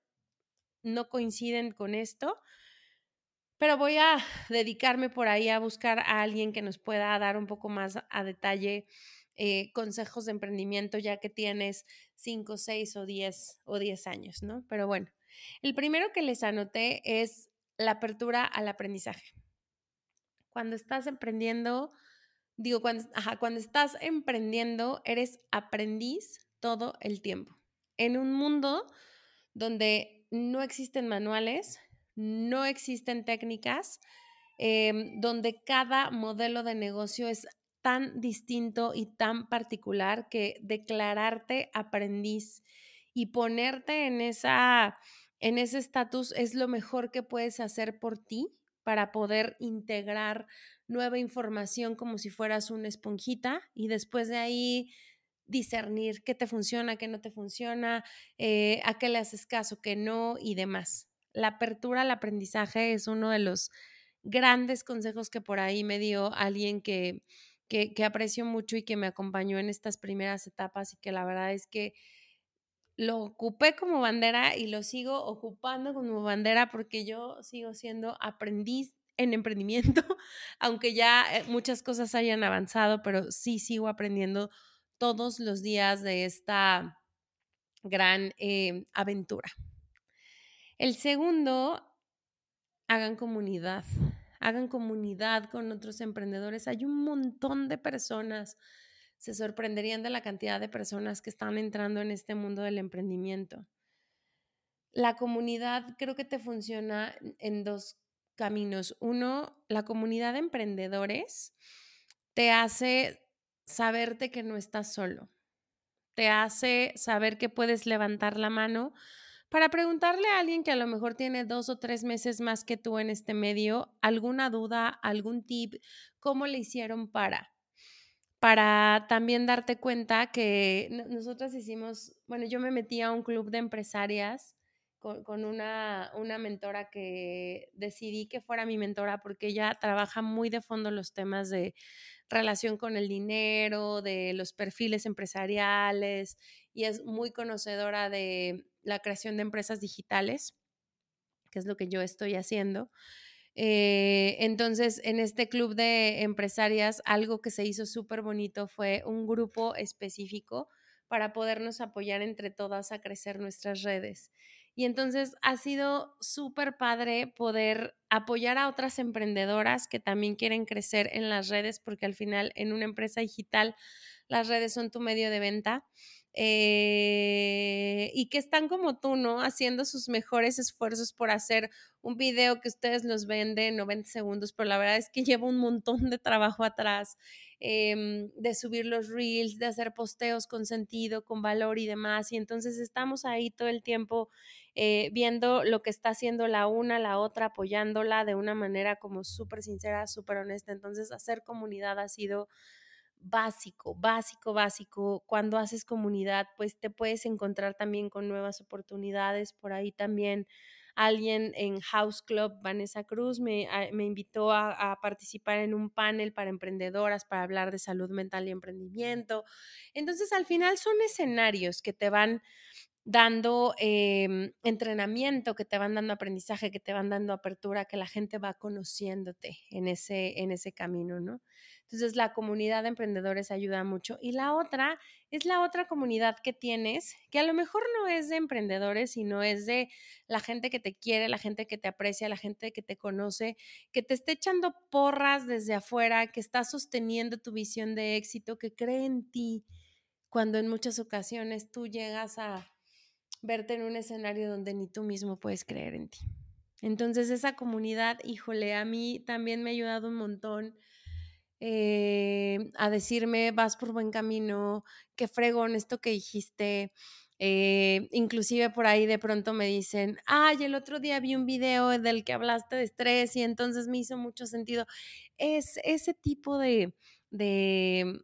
no coinciden con esto, pero voy a dedicarme por ahí a buscar a alguien que nos pueda dar un poco más a detalle Eh, consejos de emprendimiento ya que tienes cinco, seis o diez años, ¿no? Pero bueno, el primero que les anoté es la apertura al aprendizaje. Cuando estás emprendiendo, digo, cuando, ajá, cuando estás emprendiendo eres aprendiz todo el tiempo. En un mundo donde no existen manuales, no existen técnicas, eh, donde cada modelo de negocio es tan distinto y tan particular que declararte aprendiz y ponerte en esa, en ese estatus es lo mejor que puedes hacer por ti para poder integrar nueva información como si fueras una esponjita y después de ahí discernir qué te funciona, qué no te funciona, eh, a qué le haces caso, qué no y demás. La apertura al aprendizaje es uno de los grandes consejos que por ahí me dio alguien que que, que aprecio mucho y que me acompañó en estas primeras etapas y que la verdad es que lo ocupé como bandera y lo sigo ocupando como bandera porque yo sigo siendo aprendiz en emprendimiento, aunque ya muchas cosas hayan avanzado, pero sí sigo aprendiendo todos los días de esta gran eh, aventura. El segundo, hagan comunidad, hagan comunidad con otros emprendedores. Hay un montón de personas, se sorprenderían de la cantidad de personas que están entrando en este mundo del emprendimiento. La comunidad creo que te funciona en dos caminos. Uno, la comunidad de emprendedores te hace saberte que no estás solo, te hace saber que puedes levantar la mano para preguntarle a alguien que a lo mejor tiene dos o tres meses más que tú en este medio, alguna duda, algún tip, cómo le hicieron para. Para también darte cuenta que nosotras hicimos, bueno, yo me metí a un club de empresarias con, con una, una mentora que decidí que fuera mi mentora porque ella trabaja muy de fondo los temas de relación con el dinero, de los perfiles empresariales y es muy conocedora de la creación de empresas digitales, que es lo que yo estoy haciendo. Eh, entonces, en este club de empresarias, algo que se hizo súper bonito fue un grupo específico para podernos apoyar entre todas a crecer nuestras redes. Y entonces ha sido súper padre poder apoyar a otras emprendedoras que también quieren crecer en las redes, porque al final en una empresa digital las redes son tu medio de venta. Eh, y que están como tú, ¿no? Haciendo sus mejores esfuerzos por hacer un video que ustedes los ven de noventa segundos, pero la verdad es que lleva un montón de trabajo atrás, eh, de subir los reels, de hacer posteos con sentido, con valor y demás, y entonces estamos ahí todo el tiempo eh, viendo lo que está haciendo la una, la otra, apoyándola de una manera como súper sincera, súper honesta. Entonces hacer comunidad ha sido básico, básico, básico. Cuando haces comunidad, pues te puedes encontrar también con nuevas oportunidades. Por ahí también alguien en House Club, Vanessa Cruz, me, a, me invitó a, a participar en un panel para emprendedoras, para hablar de salud mental y emprendimiento. Entonces, al final son escenarios que te van dando eh, entrenamiento, que te van dando aprendizaje, que te van dando apertura, que la gente va conociéndote en ese, en ese camino, ¿no? Entonces, la comunidad de emprendedores ayuda mucho. Y la otra es la otra comunidad que tienes, que a lo mejor no es de emprendedores, sino es de la gente que te quiere, la gente que te aprecia, la gente que te conoce, que te está echando porras desde afuera, que está sosteniendo tu visión de éxito, que cree en ti, cuando en muchas ocasiones tú llegas a verte en un escenario donde ni tú mismo puedes creer en ti. Entonces, esa comunidad, híjole, a mí también me ha ayudado un montón eh, a decirme, vas por buen camino, qué fregón esto que dijiste. Eh, inclusive por ahí de pronto me dicen, ay, el otro día vi un video del que hablaste de estrés y entonces me hizo mucho sentido. Es ese tipo de... de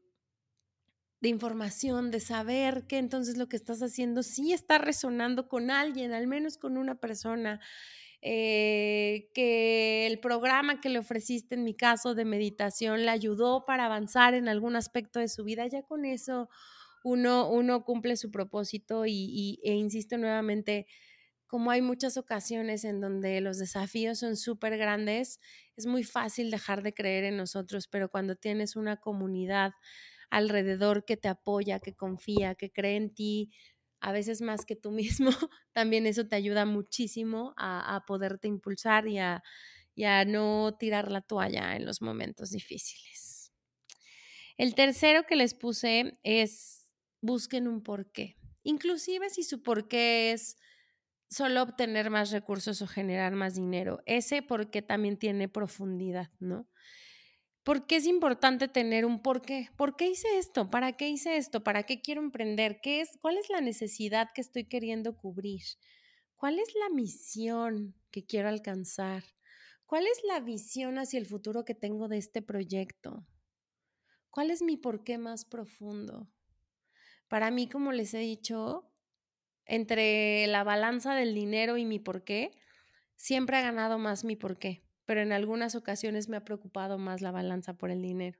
de información, de saber que entonces lo que estás haciendo sí está resonando con alguien, al menos con una persona, eh, que el programa que le ofreciste, en mi caso de meditación, le ayudó para avanzar en algún aspecto de su vida. Ya con eso uno, uno cumple su propósito y, y, e insisto nuevamente, como hay muchas ocasiones en donde los desafíos son súper grandes, es muy fácil dejar de creer en nosotros, pero cuando tienes una comunidad alrededor que te apoya, que confía, que cree en ti, a veces más que tú mismo, también eso te ayuda muchísimo a, a poderte impulsar y a, y a no tirar la toalla en los momentos difíciles. El tercero que les puse es busquen un porqué, inclusive si su porqué es solo obtener más recursos o generar más dinero, ese porqué también tiene profundidad, ¿no? ¿Por qué es importante tener un porqué? ¿Por qué hice esto? ¿Para qué hice esto? ¿Para qué quiero emprender? ¿Qué es, ¿Cuál es la necesidad que estoy queriendo cubrir? ¿Cuál es la misión que quiero alcanzar? ¿Cuál es la visión hacia el futuro que tengo de este proyecto? ¿Cuál es mi porqué más profundo? Para mí, como les he dicho, entre la balanza del dinero y mi porqué, siempre ha ganado más mi porqué, pero en algunas ocasiones me ha preocupado más la balanza por el dinero.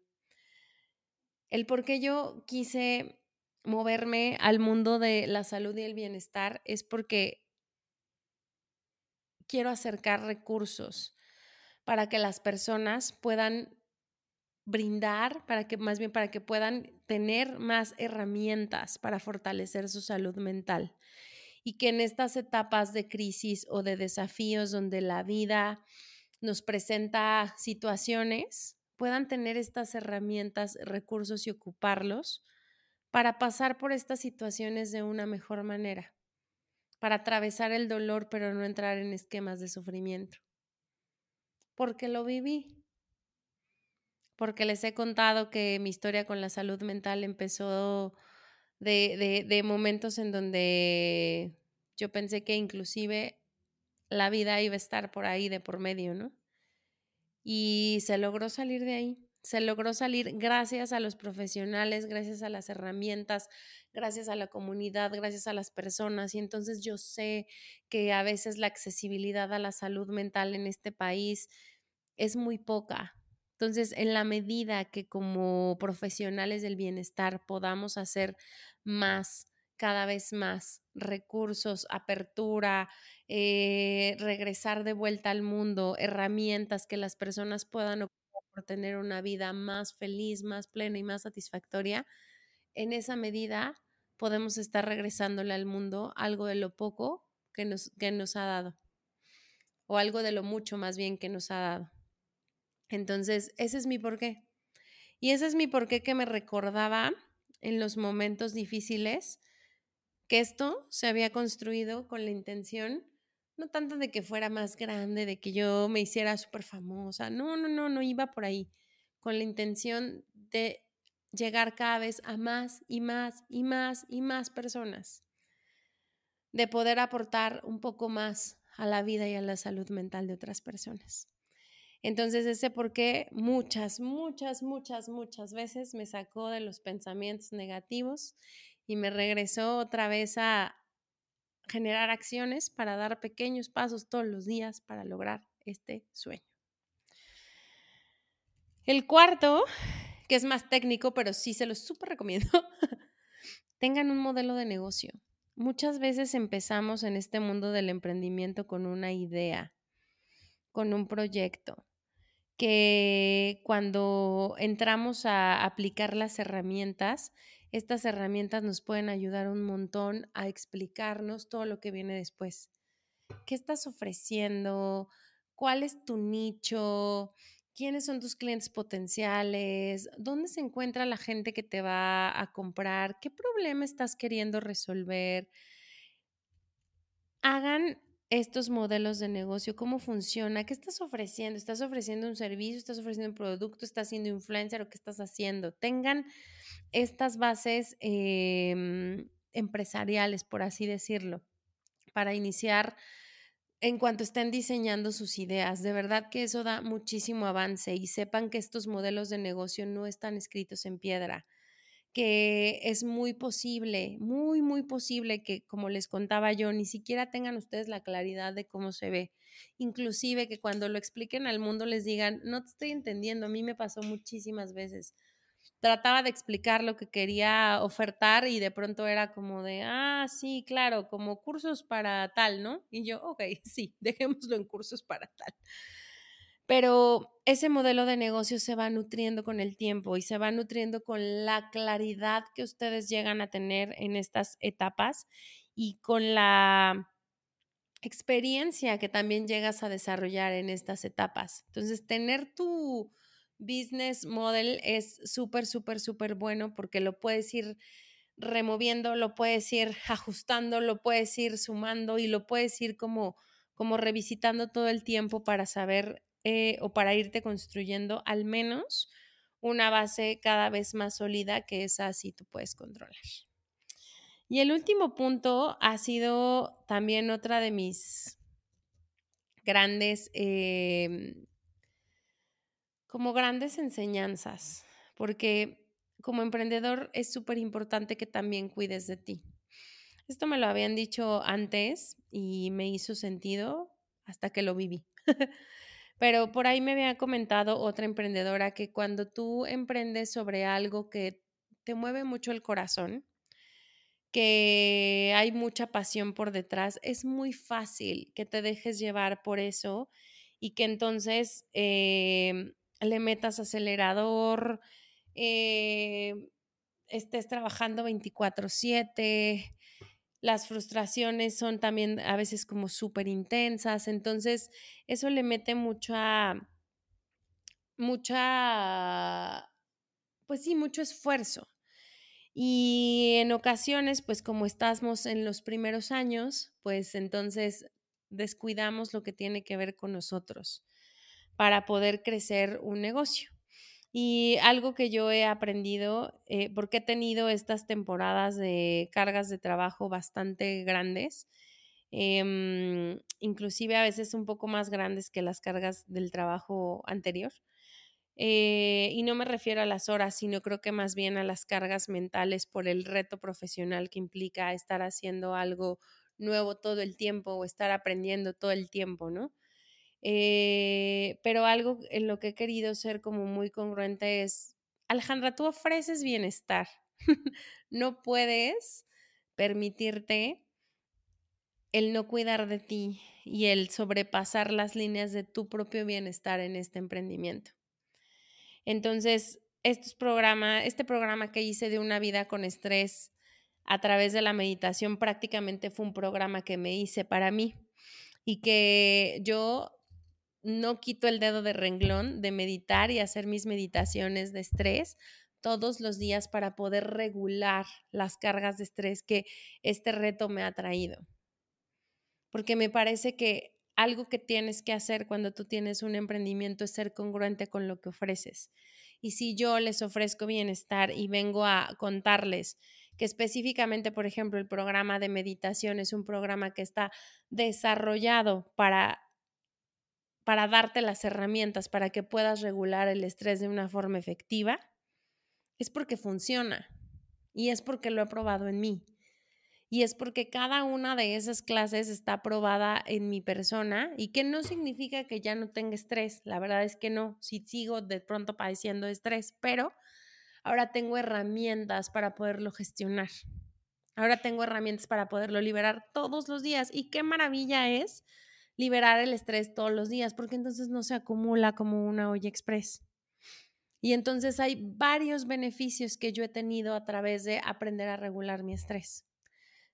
El por qué yo quise moverme al mundo de la salud y el bienestar es porque quiero acercar recursos para que las personas puedan brindar, para que más bien para que puedan tener más herramientas para fortalecer su salud mental. Y que en estas etapas de crisis o de desafíos donde la vida nos presenta situaciones, puedan tener estas herramientas, recursos y ocuparlos para pasar por estas situaciones de una mejor manera, para atravesar el dolor pero no entrar en esquemas de sufrimiento. Porque lo viví, porque les he contado que mi historia con la salud mental empezó de, de, de momentos en donde yo pensé que inclusive la vida iba a estar por ahí de por medio, ¿no? Y se logró salir de ahí. Se logró salir gracias a los profesionales, gracias a las herramientas, gracias a la comunidad, gracias a las personas. Y entonces yo sé que a veces la accesibilidad a la salud mental en este país es muy poca. Entonces, en la medida que como profesionales del bienestar podamos hacer más, cada vez más recursos, apertura, eh, regresar de vuelta al mundo, herramientas que las personas puedan ocupar por tener una vida más feliz, más plena y más satisfactoria, en esa medida podemos estar regresándole al mundo algo de lo poco que nos, que nos ha dado, o algo de lo mucho más bien que nos ha dado. Entonces, ese es mi porqué. Y ese es mi porqué que me recordaba en los momentos difíciles que esto se había construido con la intención no tanto de que fuera más grande, de que yo me hiciera súper famosa. No, no, no, no iba por ahí. Con la intención de llegar cada vez a más y más y más y más personas. De poder aportar un poco más a la vida y a la salud mental de otras personas. Entonces ese por qué muchas, muchas, muchas, muchas veces me sacó de los pensamientos negativos y me regresó otra vez a generar acciones para dar pequeños pasos todos los días para lograr este sueño. El cuarto, que es más técnico, pero sí se los súper recomiendo, tengan un modelo de negocio. Muchas veces empezamos en este mundo del emprendimiento con una idea, con un proyecto, que cuando entramos a aplicar las herramientas, estas herramientas nos pueden ayudar un montón a explicarnos todo lo que viene después. ¿Qué estás ofreciendo? ¿Cuál es tu nicho? ¿Quiénes son tus clientes potenciales? ¿Dónde se encuentra la gente que te va a comprar? ¿Qué problema estás queriendo resolver? Hagan estos modelos de negocio, ¿cómo funciona? ¿Qué estás ofreciendo? ¿Estás ofreciendo un servicio? ¿Estás ofreciendo un producto? ¿Estás siendo influencer? ¿O qué estás haciendo? Tengan estas bases eh, empresariales, por así decirlo, para iniciar en cuanto estén diseñando sus ideas. De verdad que eso da muchísimo avance y sepan que estos modelos de negocio no están escritos en piedra, que es muy posible, muy, muy posible que, como les contaba yo, ni siquiera tengan ustedes la claridad de cómo se ve. Inclusive que cuando lo expliquen al mundo les digan, no te estoy entendiendo, a mí me pasó muchísimas veces. Trataba de explicar lo que quería ofertar y de pronto era como de, ah, sí, claro, como cursos para tal, ¿no? Y yo, ok, sí, dejémoslo en cursos para tal. Pero ese modelo de negocio se va nutriendo con el tiempo y se va nutriendo con la claridad que ustedes llegan a tener en estas etapas y con la experiencia que también llegas a desarrollar en estas etapas. Entonces, tener tu business model es súper, súper, súper bueno porque lo puedes ir removiendo, lo puedes ir ajustando, lo puedes ir sumando y lo puedes ir como, como revisitando todo el tiempo para saber Eh, o para irte construyendo al menos una base cada vez más sólida que esa sí tú puedes controlar. Y el último punto ha sido también otra de mis grandes, eh, como grandes enseñanzas, porque como emprendedor es súper importante que también cuides de ti. Esto me lo habían dicho antes y me hizo sentido hasta que lo viví. Pero por ahí me había comentado otra emprendedora que cuando tú emprendes sobre algo que te mueve mucho el corazón, que hay mucha pasión por detrás, es muy fácil que te dejes llevar por eso y que entonces eh, le metas acelerador, eh, estés trabajando veinticuatro siete, las frustraciones son también a veces como súper intensas, entonces eso le mete mucha, mucha, pues sí, mucho esfuerzo. Y en ocasiones, pues como estamos en los primeros años, pues entonces descuidamos lo que tiene que ver con nosotros para poder crecer un negocio. Y algo que yo he aprendido, eh, porque he tenido estas temporadas de cargas de trabajo bastante grandes, eh, inclusive a veces un poco más grandes que las cargas del trabajo anterior. Eh, y no me refiero a las horas, sino creo que más bien a las cargas mentales por el reto profesional que implica estar haciendo algo nuevo todo el tiempo o estar aprendiendo todo el tiempo, ¿no? Eh, pero algo en lo que he querido ser como muy congruente es, Alejandra, tú ofreces bienestar, no puedes permitirte el no cuidar de ti y el sobrepasar las líneas de tu propio bienestar en este emprendimiento. Entonces, estos programa, este programa que hice de una vida con estrés a través de la meditación prácticamente fue un programa que me hice para mí y que yo no quito el dedo de renglón de meditar y hacer mis meditaciones de estrés todos los días para poder regular las cargas de estrés que este reto me ha traído. Porque me parece que algo que tienes que hacer cuando tú tienes un emprendimiento es ser congruente con lo que ofreces. Y si yo les ofrezco bienestar y vengo a contarles que específicamente, por ejemplo, el programa de meditación es un programa que está desarrollado para, para darte las herramientas para que puedas regular el estrés de una forma efectiva, es porque funciona y es porque lo he probado en mí. Y es porque cada una de esas clases está probada en mi persona y que no significa que ya no tenga estrés. La verdad es que no, si sigo de pronto padeciendo estrés, pero ahora tengo herramientas para poderlo gestionar. Ahora tengo herramientas para poderlo liberar todos los días. Y qué maravilla es liberar el estrés todos los días, porque entonces no se acumula como una olla express. Y entonces hay varios beneficios que yo he tenido a través de aprender a regular mi estrés.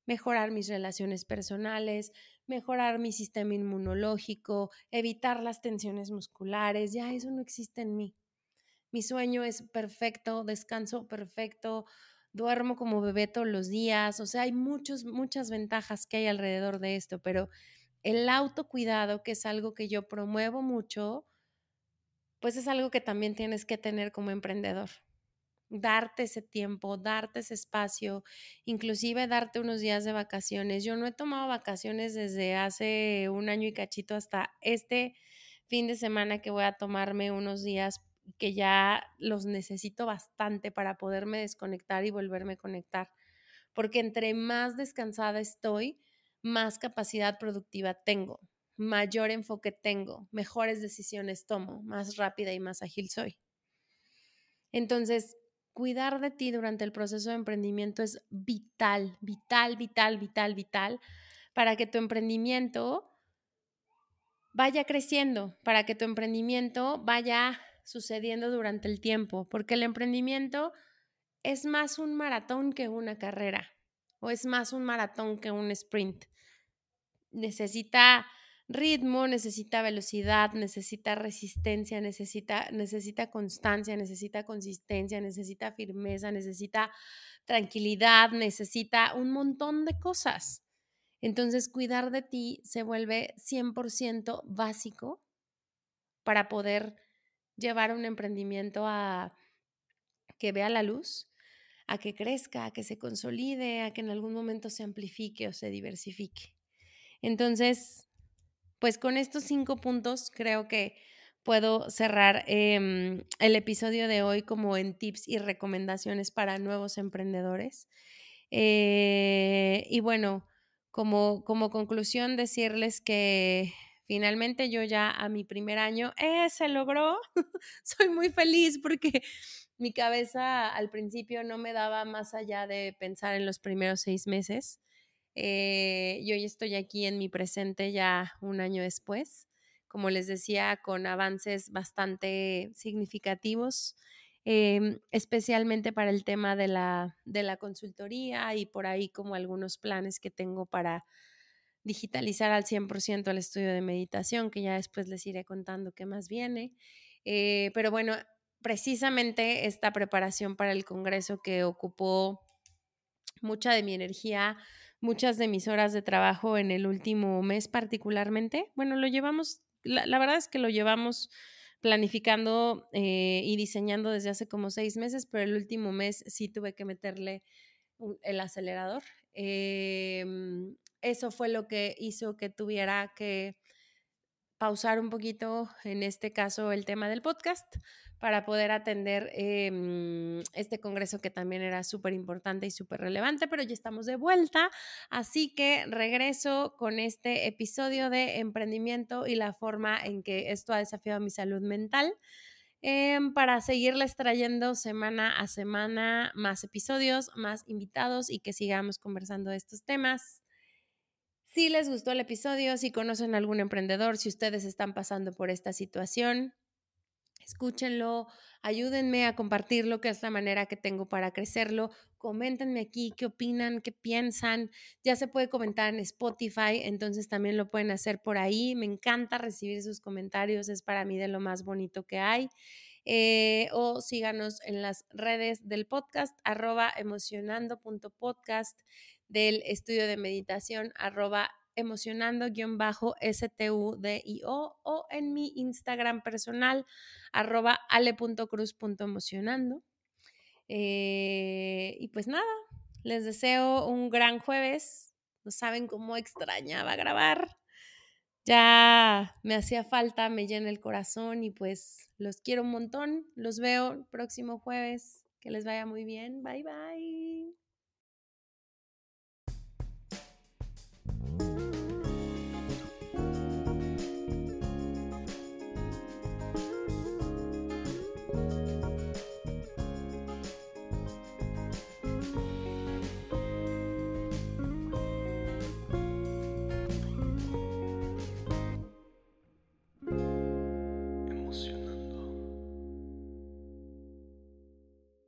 Mejorar mis relaciones personales, mejorar mi sistema inmunológico, evitar las tensiones musculares, ya eso no existe en mí. Mi sueño es perfecto, descanso perfecto, duermo como bebé todos los días, o sea, hay muchos, muchas ventajas que hay alrededor de esto, pero el autocuidado, que es algo que yo promuevo mucho, pues es algo que también tienes que tener como emprendedor. Darte ese tiempo, darte ese espacio, inclusive darte unos días de vacaciones. Yo no he tomado vacaciones desde hace un año y cachito hasta este fin de semana que voy a tomarme unos días que ya los necesito bastante para poderme desconectar y volverme a conectar. Porque entre más descansada estoy, más capacidad productiva tengo, mayor enfoque tengo, mejores decisiones tomo, más rápida y más ágil soy. Entonces, cuidar de ti durante el proceso de emprendimiento es vital, vital, vital, vital, vital para que tu emprendimiento vaya creciendo, para que tu emprendimiento vaya sucediendo durante el tiempo, porque el emprendimiento es más un maratón que una carrera o es más un maratón que un sprint. Necesita ritmo, necesita velocidad, necesita resistencia, necesita, necesita constancia, necesita consistencia, necesita firmeza, necesita tranquilidad, necesita un montón de cosas. Entonces, cuidar de ti se vuelve cien por ciento básico para poder llevar un emprendimiento a que vea la luz, a que crezca, a que se consolide, a que en algún momento se amplifique o se diversifique. Entonces, pues con estos cinco puntos creo que puedo cerrar eh, el episodio de hoy como en tips y recomendaciones para nuevos emprendedores. Eh, y bueno, como, como conclusión decirles que Finalmente yo ya a mi primer año, ¡eh, se logró! Soy muy feliz porque mi cabeza al principio no me daba más allá de pensar en los primeros seis meses. Eh, yo ya estoy aquí en mi presente ya un año después, como les decía, con avances bastante significativos, eh, especialmente para el tema de la, de la consultoría y por ahí como algunos planes que tengo para digitalizar al cien por ciento el estudio de meditación, que ya después les iré contando qué más viene. Eh, pero bueno, precisamente esta preparación para el congreso que ocupó mucha de mi energía, muchas de mis horas de trabajo en el último mes particularmente, bueno, lo llevamos, la, la verdad es que lo llevamos planificando eh, y diseñando desde hace como seis meses, pero el último mes sí tuve que meterle el acelerador. Eh, Eso fue lo que hizo que tuviera que pausar un poquito, en este caso, el tema del podcast para poder atender eh, este congreso que también era súper importante y súper relevante, pero ya estamos de vuelta, así que regreso con este episodio de emprendimiento y la forma en que esto ha desafiado mi salud mental. Eh, para seguirles trayendo semana a semana más episodios, más invitados y que sigamos conversando de estos temas. Si les gustó el episodio, si conocen a algún emprendedor, si ustedes están pasando por esta situación, escúchenlo, ayúdenme a compartirlo, que es la manera que tengo para crecerlo. Coméntenme aquí qué opinan, qué piensan. Ya se puede comentar en Spotify, entonces también lo pueden hacer por ahí. Me encanta recibir sus comentarios, es para mí de lo más bonito que hay. Eh, o síganos en las redes del podcast, arroba emocionando.podcast, del estudio de meditación, arroba emocionando-studio o en mi Instagram personal, arroba ale punto cruz punto emocionando. Eh, y pues nada, les deseo un gran jueves. No saben cómo extrañaba grabar. Ya me hacía falta, me llena el corazón y pues los quiero un montón. Los veo el próximo jueves. Que les vaya muy bien. Bye, bye.